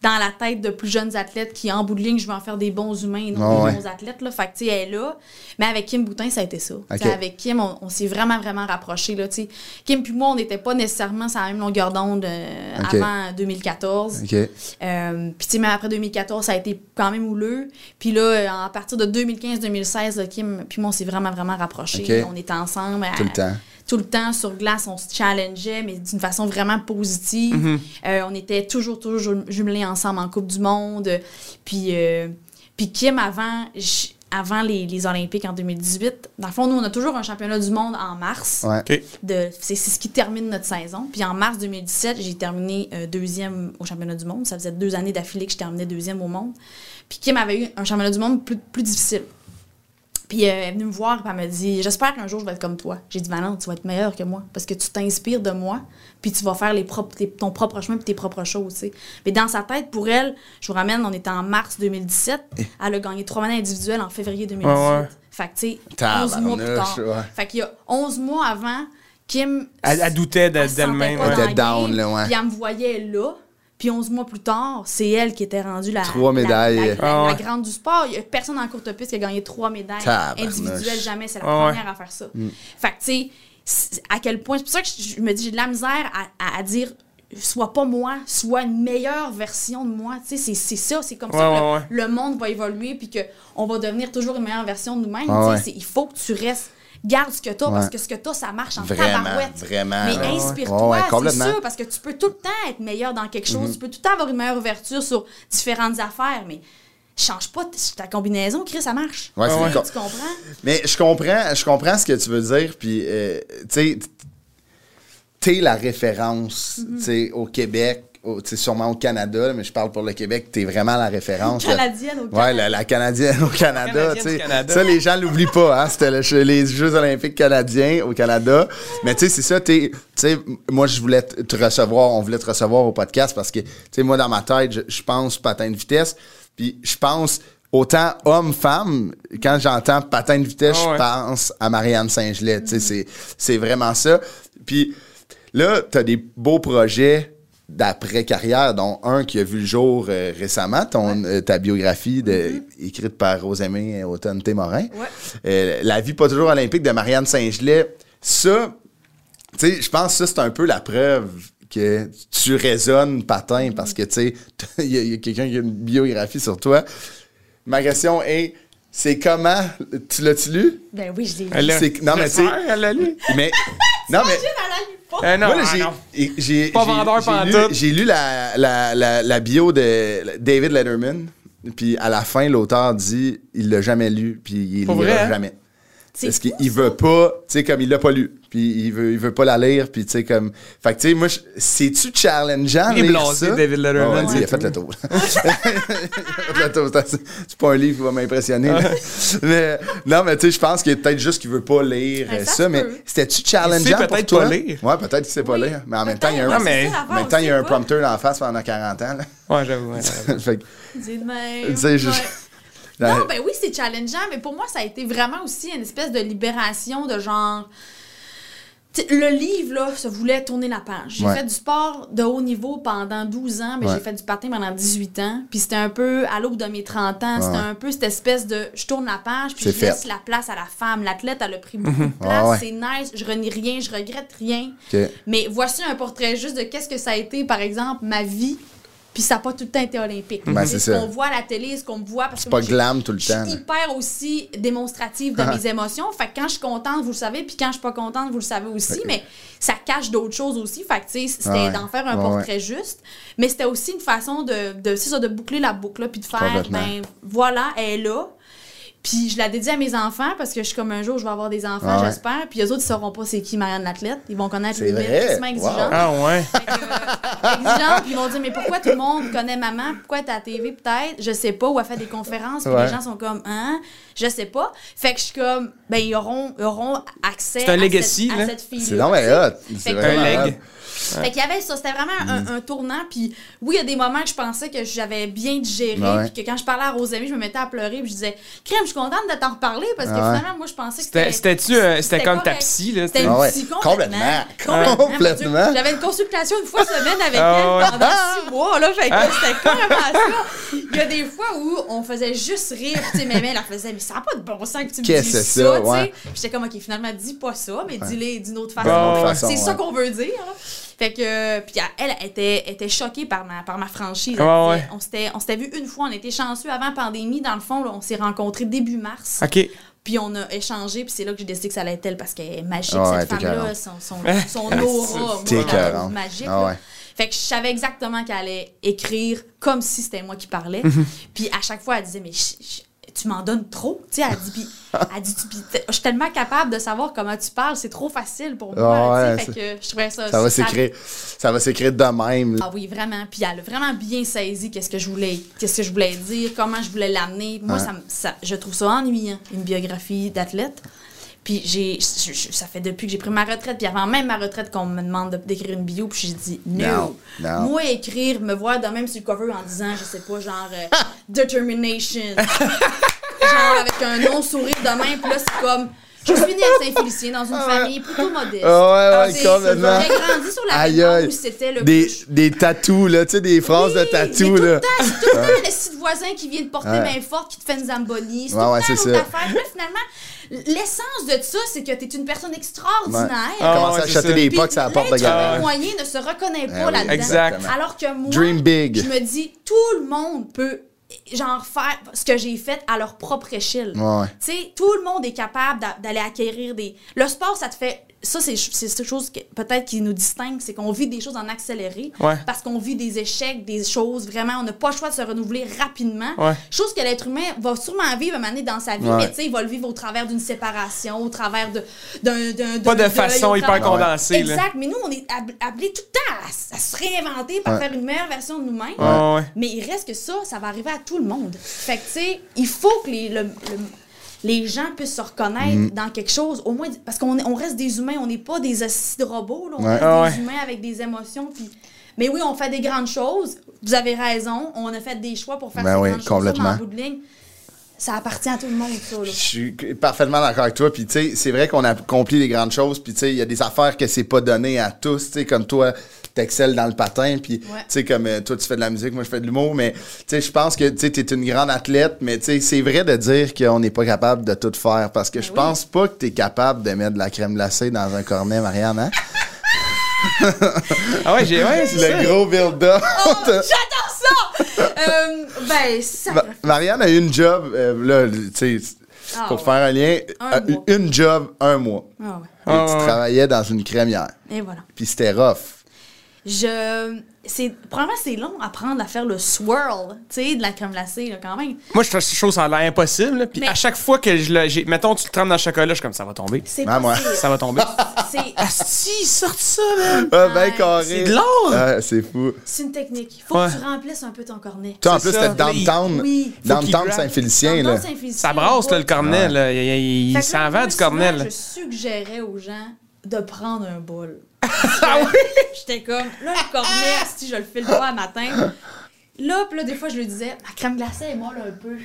dans la tête de plus jeunes athlètes qui, en bout de ligne, je veux en faire des bons humains et non oh, des ouais. bons athlètes. Là. Fait que, tu sais, elle est là. Mais avec Kim Boutin, ça a été ça. Okay. Avec Kim, on, on s'est vraiment, vraiment rapprochés. Là, Kim puis moi, on n'était pas nécessairement sur la même longueur d'onde euh, okay. avant deux mille quatorze. Okay. Euh, puis, tu sais, même après deux mille quatorze, ça a été quand même houleux. Puis là, à partir de deux mille quinze deux mille seize, Kim puis moi, on s'est vraiment, vraiment rapprochés. Okay. On était ensemble. Tout le à, temps. Tout le temps, sur glace, on se challengeait, mais d'une façon vraiment positive. Mm-hmm. euh, on était toujours, toujours jumelés ensemble en Coupe du Monde. Puis, euh, puis Kim, avant, avant les, les Olympiques en deux mille dix-huit, dans le fond, nous, on a toujours un championnat du monde en mars. Ouais. Okay. C'est ce qui termine notre saison. Puis en mars deux mille dix-sept, j'ai terminé euh, deuxième au championnat du monde. Ça faisait deux années d'affilée que je terminais deuxième au monde. Puis Kim avait eu un championnat du monde plus, plus difficile. Puis euh, elle est venue me voir et elle m'a dit « J'espère qu'un jour, je vais être comme toi. » J'ai dit « Valente, tu vas être meilleure que moi parce que tu t'inspires de moi puis tu vas faire les propres, tes, ton propre chemin puis tes propres choses. » Tu sais. Mais dans sa tête, pour elle, je vous ramène, on était en mars deux mille dix-sept. Elle a gagné trois médailles individuelles en février deux mille dix-huit. Ouais, ouais. Fait que, tu sais, onze mois plus tard. Ouais. Fait qu'il y a onze mois avant, Kim... Elle, elle doutait d'elle-même. Elle était down, là, ouais. Puis elle me voyait là. Puis onze mois plus tard, c'est elle qui était rendue la, trois médailles. la, la, la, oh. la grande du sport. Il n'y a personne en courte piste qui a gagné trois médailles Tabarnouche. individuelles, jamais. C'est la oh. première à faire ça. Mm. Fait que, tu sais, à quel point... C'est pour ça que je me dis, j'ai de la misère à, à, à dire, soit pas moi, soit une meilleure version de moi. Tu sais, c'est ça, c'est comme ouais, ça que ouais, le, ouais. le monde va évoluer puis qu'on va devenir toujours une meilleure version de nous-mêmes. Oh, ouais. Il faut que tu restes... Garde ce que t'as, ouais. parce que ce que t'as, ça marche en tabarouette. Vraiment, mais ouais, inspire-toi, ouais, ouais, c'est sûr, parce que tu peux tout le temps être meilleur dans quelque chose. Mm-hmm. Tu peux tout le temps avoir une meilleure ouverture sur différentes affaires, mais change pas ta combinaison, Chris, ça marche. Ouais, ouais, ouais. Tu comprends? Mais je comprends, je comprends ce que tu veux dire, puis euh, tu sais, t'es la référence mm-hmm. tu sais, au Québec. Au, sûrement au Canada, mais je parle pour le Québec, t'es vraiment la référence. Canadienne au Canada. Ouais, la, la Canadienne au Canada. Canadienne Canada. Ça, les gens l'oublient pas. Hein? C'était le, les Jeux olympiques canadiens au Canada. Mais tu sais, c'est ça, tu sais, moi, je voulais te recevoir, on voulait te recevoir au podcast parce que, tu sais, moi, dans ma tête, je, je pense patin de vitesse, puis je pense... Autant homme-femme, quand j'entends patin de vitesse, oh, ouais. je pense à Marianne Saint-Gelais. Mm-hmm. Tu sais, c'est vraiment ça. Puis là, t'as des beaux projets d'après-carrière, dont un qui a vu le jour euh, récemment, ton, ouais. euh, ta biographie de, mm-hmm. écrite par Rosemarie Autonne Témorin. Ouais. Euh, la vie pas toujours olympique de Marianne Saint-Gelais. Ça, tu sais, je pense que ça, c'est un peu la preuve que tu résonnes patin, parce que, tu sais, il y a, a quelqu'un qui a une biographie sur toi. Ma question est... C'est comment? Tu l'as-tu lu? Ben oui, je l'ai lu. Elle a, non, mais tu elle l'a lu. Mais, non, mais... Elle l'a lu pas. Euh, non, voilà, j'ai, j'ai, pas vendeur pantoute. J'ai lu la, la, la, la bio de David Letterman, puis à la fin, l'auteur dit il l'a jamais lu, puis il ne lira jamais. Parce qu'il veut pas, tu sais, comme il l'a pas lu, puis il veut, il veut pas la lire, puis tu sais, comme... Fait que, tu sais, moi, c'est-tu challengeant, il est blasé, David Letterman. Oh, ouais, il a fait le tour. Il a fait le tour. C'est pas un livre qui va m'impressionner. mais, non, mais tu sais, je pense qu'il est peut-être juste qu'il veut pas lire ouais, ça, ça mais c'était-tu challengeant pour toi? Il sait peut-être pas lire. Ouais, peut-être qu'il sait pas lire, mais en même temps, il y a un, mais... temps, il y a un prompteur en face pendant quarante ans. Là. Ouais, j'avoue. Fait que... Dis de même. Non, ben oui, c'est challengeant, mais pour moi, ça a été vraiment aussi une espèce de libération de genre... T'sais, le livre, là, ça voulait tourner la page. J'ai ouais. fait du sport de haut niveau pendant douze ans, mais ouais. j'ai fait du patin pendant dix-huit ans. Puis c'était un peu, à l'aube de mes trente ans, ouais. c'était un peu cette espèce de... Je tourne la page, puis je fait. laisse la place à la femme. L'athlète, elle a pris beaucoup de place, ouais, ouais. c'est nice, je renie rien, je regrette rien. Okay. Mais voici un portrait juste de qu'est-ce que ça a été, par exemple, ma vie. Puis ça n'a pas tout le temps été olympique. Ben, c'est ce qu'on voit à la télé, ce qu'on me voit. C'est pas glam tout le temps. Je suis hyper aussi démonstrative de mes émotions. Fait que quand je suis contente, vous le savez. Puis quand je suis pas contente, vous le savez aussi. Mais ça cache d'autres choses aussi. Fait que, tu sais, c'était ah ouais. d'en faire un ah portrait ouais. juste. Mais c'était aussi une façon de, de, c'est ça, de boucler la boucle. Puis de faire, ben voilà, elle est là. Puis je la dédie à mes enfants parce que je suis comme un jour, je vais avoir des enfants, ah ouais. j'espère. Puis eux autres, ils sauront pas c'est qui Marianne l'athlète. Ils vont connaître les mécanismes exigeants. Wow. Ah ouais. Euh, exigeants, puis ils vont dire mais pourquoi tout le monde connaît maman? Pourquoi t'es à la T V peut-être? Je sais pas. Ou elle fait des conférences. Puis ouais. les gens sont comme hein? Je sais pas. Fait que je suis comme ben ils auront, ils auront accès à, legacy, cette, à cette fille. C'est non mais là, c'est un leg. Ouais. Fait qu'il y avait ça, c'était vraiment mm. un, un tournant. Puis oui, il y a des moments que je pensais que j'avais bien digéré. Ouais. Puis que quand je parlais à Rosemary, je me mettais à pleurer. Puis je disais, crème, je suis contente de t'en reparler. Parce que ouais. finalement, moi, je pensais que c'était. C'était comme ta psy, là. C'était une psy complètement. Complètement. complètement. J'avais une consultation une fois semaine avec elle pendant six mois. bois, là. Fait que c'était carrément ça. Il y a des fois où on faisait juste rire. Puis, tu sais, elle faisait, mais ça n'a pas de bon sens que tu me dises ça, ça ouais. Puis j'étais comme, OK, finalement, dis pas ça, mais ouais. dis-les d'une autre façon. Bon, c'est façon, ça ouais. qu'on veut dire. Là. Fait que, euh, puis elle, elle était, était choquée par ma, par ma franchise. Oh, ouais. On s'était, on s'était vu une fois, on était chanceux avant la pandémie. Dans le fond, là, on s'est rencontrés début mars. OK. Puis on a échangé, puis c'est là que j'ai décidé que ça allait être elle, parce qu'elle est magique, oh, cette ouais, femme-là, son, son, son aura, moi, magique. Oh, ouais. Fait que je savais exactement qu'elle allait écrire comme si c'était moi qui parlais. Mm-hmm. Puis à chaque fois, elle disait « mais je, je, tu m'en donnes trop », tu sais, elle dit, puis, elle dit tu, puis, « je suis tellement capable de savoir comment tu parles, c'est trop facile pour moi, oh, ouais, tu sais, fait que je trouvais ça… » Ça va s'écrire, ça va s'écrire de même. Ah oui, vraiment, puis elle a vraiment bien saisi qu'est-ce que je voulais, qu'est-ce que je voulais dire, comment je voulais l'amener. Moi, hein? ça, ça, je trouve ça ennuyant, une biographie d'athlète. Puis j'ai, je, je, ça fait depuis que j'ai pris ma retraite, puis avant même ma retraite qu'on me demande de, d'écrire une bio, puis j'ai dit no. « non, moi écrire, me voir de même sur le cover en disant, je sais pas, genre euh, determination, genre avec un long sourire de même, puis là c'est comme… Je suis née à Saint-Félicien dans une ah ouais. famille plutôt modeste. Ah ouais, ouais, complètement. J'ai grandi sur la région où c'était le des, plus... Des tatous, là, tu sais, des phrases oui, de tatous, là. Tout le temps, tout le temps, le site voisin qui vient de porter ouais. main forte, qui te fait une zamboni. C'est ouais, tout ouais, le temps l'autre affaire. Là, finalement, l'essence de ça, c'est que t'es une personne extraordinaire. Ouais. Ah, commence ouais, à chatter des pocs à la porte de garage. L'être moyen ne se reconnaît pas ouais, là-dedans. Exactement. Alors que moi, Dream big. Je me dis, tout le monde peut... genre faire ce que j'ai fait à leur propre échelle. Ouais. Tu sais, tout le monde est capable d'a- d'aller acquérir des... Le sport, ça te fait... Ça, c'est, c'est cette chose que, peut-être qui nous distingue, c'est qu'on vit des choses en accéléré ouais. parce qu'on vit des échecs, des choses vraiment, on n'a pas le choix de se renouveler rapidement. Ouais. Chose que l'être humain va sûrement vivre à un moment donné dans sa vie, ouais. mais tu sais, il va le vivre au travers d'une séparation, au travers de, d'un, d'un, pas d'un, de façon hyper travers... condensée. Exact, là. Mais nous, on est appelés tout le temps à, à se réinventer pour ouais. faire une meilleure version de nous-mêmes. Ouais. Hein. Ouais. Mais il reste que ça, ça va arriver à tout le monde. Fait que tu sais, il faut que les, le, le les gens puissent se reconnaître mmh. dans quelque chose, au moins, parce qu'on on reste des humains, on n'est pas des assis de robots, là, on ouais. reste ah ouais. des humains avec des émotions. Pis... Mais oui, on fait des grandes choses, vous avez raison, on a fait des choix pour faire ben ces oui, grandes complètement. Choses, mais en bout de ligne, ça appartient à tout le monde, ça. Là. Je suis parfaitement d'accord avec toi, puis tu sais, c'est vrai qu'on accomplit des grandes choses, puis tu sais, il y a des affaires que c'est pas donné à tous, tu sais, comme toi... t'excelles dans le patin, puis ouais. tu sais, comme toi, tu fais de la musique, moi, je fais de l'humour, mais tu sais, je pense que tu sais, t'es une grande athlète, mais tu sais, c'est vrai de dire qu'on n'est pas capable de tout faire, parce que ben je oui. pense pas que t'es capable de mettre de la crème glacée dans un cornet, Marianne, hein? Ah ouais, j'ai ouais, c'est le ça. Gros build-up. Oh, j'adore ça! euh, ben, ça... Ma- Marianne a eu une job, euh, là, tu sais, ah, pour ouais. faire un lien, un a eu une job, un mois. Ah ouais. Et ah, tu ouais. travaillais dans une crémière. Et voilà. Puis c'était rough. Je. C'est, probablement, c'est long à apprendre à faire le swirl, tu sais, de la crème glacée, là, quand même. Moi, je trouve ces choses en l'air impossible. Puis à chaque fois que je le. J'ai, mettons, tu le trempes dans le chocolat, je suis comme ça va tomber. C'est ah, moi. Ça va tomber. C'est. Asti, sort ça, man! Ah, ben, carré. C'est de l'or! Ah, c'est fou. C'est une technique. Il faut ouais. que tu remplisses un peu ton cornet. Tu en plus, t'es downtown. Oui. Downtown Saint-Félicien, là. Ça brasse, là, le cornet, là. Il s'en va du cornet, là. Je suggérais aux gens de prendre un bol. Ah oui? J'étais comme, là, le cornet, si je le file pas le matin. Là, pis là, des fois, je lui disais, ma crème glacée est molle un peu.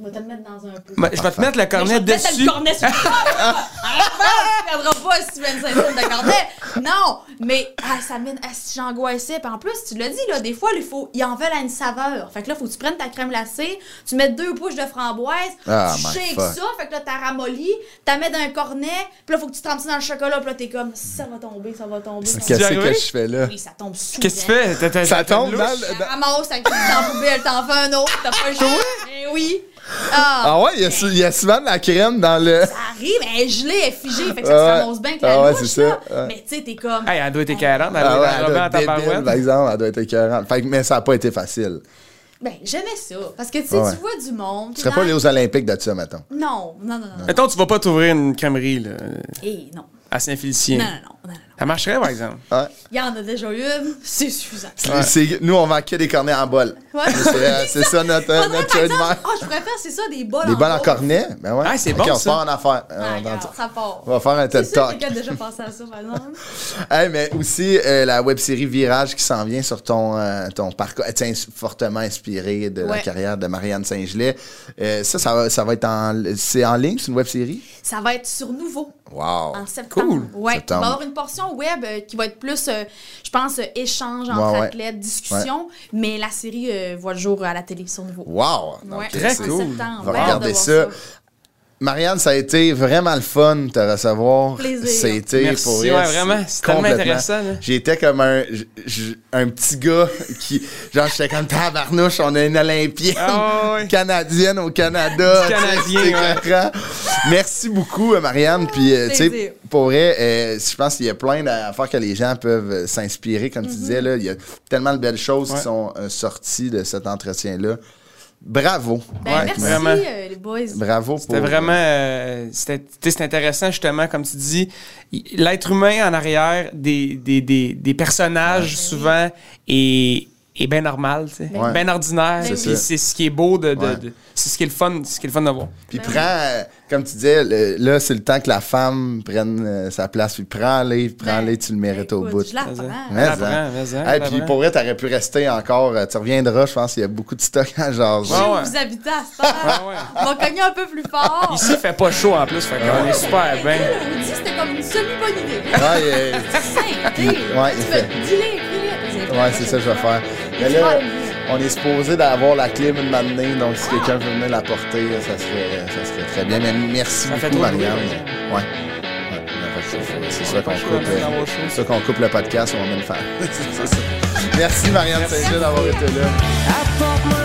Je vais te le mettre dans un peu. Mais je vais te mettre le cornet dessus. Je vais te mettre le cornet sur le corps. Tu ne perdras pas si tu mets une ceinture de cornet. Non, mais ah, ça mène à si j'angoissais. Puis en plus, tu l'as dit, là, des fois, il faut, ils en veulent à une saveur. Fait que là, il faut que tu prennes ta crème glacée, tu mets deux pousses de framboise, ah, tu shakes ça. Fait que là, tu la ramollis, tu la mets dans un cornet, puis là, il faut que tu trempes ça dans le chocolat. Puis là, tu es comme, ça va tomber, ça va tomber. C'est qu'est-ce que je fais là? Oui, ça tombe souvent. Qu'est-ce que tu fais? Ça tombe dans le. Tu ramasses, tu t'en poubelle, t'en fais un autre, t'as pas le choix. Eh oui. Ah, ah ouais, il y, a, il y a souvent de la crème dans le. Ça arrive, elle est gelée, elle est figée, fait que ça se ramasse bien avec la ah ouais, bouche, c'est ça. Là. Ouais. Mais tu sais, t'es comme. Hey, elle doit être écœurante, elle ah ouais, elle doit être débile, par exemple, elle doit être écœurante. Fait que, mais ça n'a pas été facile. Ben, j'aimais ça. Parce que, tu sais, ouais. tu vois du monde. Tu serais dans... pas allé aux Olympiques de ça, mettons. Non, non, non, non. non. Mettons, tu vas pas t'ouvrir une crèmerie, là. Eh, non. À Saint-Félicien. Non, non, non, non, non. Ça marcherait, par exemple. Ouais. Il y en a déjà une, c'est suffisant. Ouais. C'est... Nous, on vend que des cornets en bol. Ouais. C'est, c'est ça notre jeu de mer. Ah, je préfère, c'est ça, des bols des en Des bols en cornet. Ben ouais. Ah, c'est okay, bon, on ça. On va faire une affaire. Euh, ah, alors, ça part. On va faire un TED Talk. Tu as déjà pensé à ça, par exemple. Hey, mais aussi, euh, la web-série Virage qui s'en vient sur ton, euh, ton parcours. Elle est fortement inspirée de ouais. la carrière de Marianne Saint-Gelais. Euh, ça, ça va, ça va être en... C'est en ligne, c'est une web-série? Ça va être sur Nouveau. Wow! En septembre. Cool! Ouais. Septembre. Il va y avoir une portion web euh, qui va être plus, euh, je pense, euh, échange entre ouais, athlètes, ouais. discussion, ouais. mais la série euh, voit le jour à la télé sur Nouveau. Wow! Donc, ouais. Très cool! Septembre. On va regarder ça. ça. Marianne, ça a été vraiment le fun de te recevoir. Plaisir. C'était Merci, pour ouais, elle, vraiment. C'est tellement intéressant. Là. J'étais comme un, un petit gars qui. Genre, j'étais comme tabarnouche, on a une Olympienne oh, oui. canadienne au Canada. Canadien, ouais. Merci beaucoup, Marianne. Puis, tu sais, pour elle, euh, je pense qu'il y a plein d'affaires que les gens peuvent s'inspirer, comme mm-hmm. tu disais. Là, il y a tellement de belles choses ouais. qui sont euh, sorties de cet entretien-là. Bravo. Ben, ouais, merci, vraiment. Euh, les boys. Bravo. C'était pour... vraiment... Euh, c'était, c'était intéressant, justement, comme tu dis. L'être humain en arrière des, des, des, des personnages, ouais, souvent, oui. est, est bien normal, tu sais. Ben, bien ordinaire. C'est, c'est, c'est ce qui est beau, de, de, ouais. de, c'est ce qui est le fun, ce qui est le fun de voir. Puis ben, prends... Euh, comme tu disais, le, là, c'est le temps que la femme prenne euh, sa place. Puis prends-les, prends-les, ben, tu le mérites ben, au bout. Je la prends. Mais la prends, mais hey, puis pour vrai, t'aurais pu rester encore. Tu reviendras, je pense qu'il y a beaucoup de stock à jaser. Je ouais. vous habitez à ce temps. Ouais, ouais. On va cogner un peu plus fort. Ici, il fait pas chaud en plus, fait qu'on ouais. est super bien. Le midi, c'était comme une semi-bonne idée. Ouais, c'est cinq, ouais, tu fais dealer, dealer. Ouais, c'est ça que je vais faire. Mais là, on est supposé d'avoir la clim une matinée, donc si quelqu'un veut venir la porter, ça serait, ça serait très bien. Mais merci ça beaucoup, Marianne. Ouais. ouais. C'est ça qu'on coupe. C'est ça qu'on coupe le podcast, on va même faire. Merci, Marianne Saint-Gelais, d'avoir été là.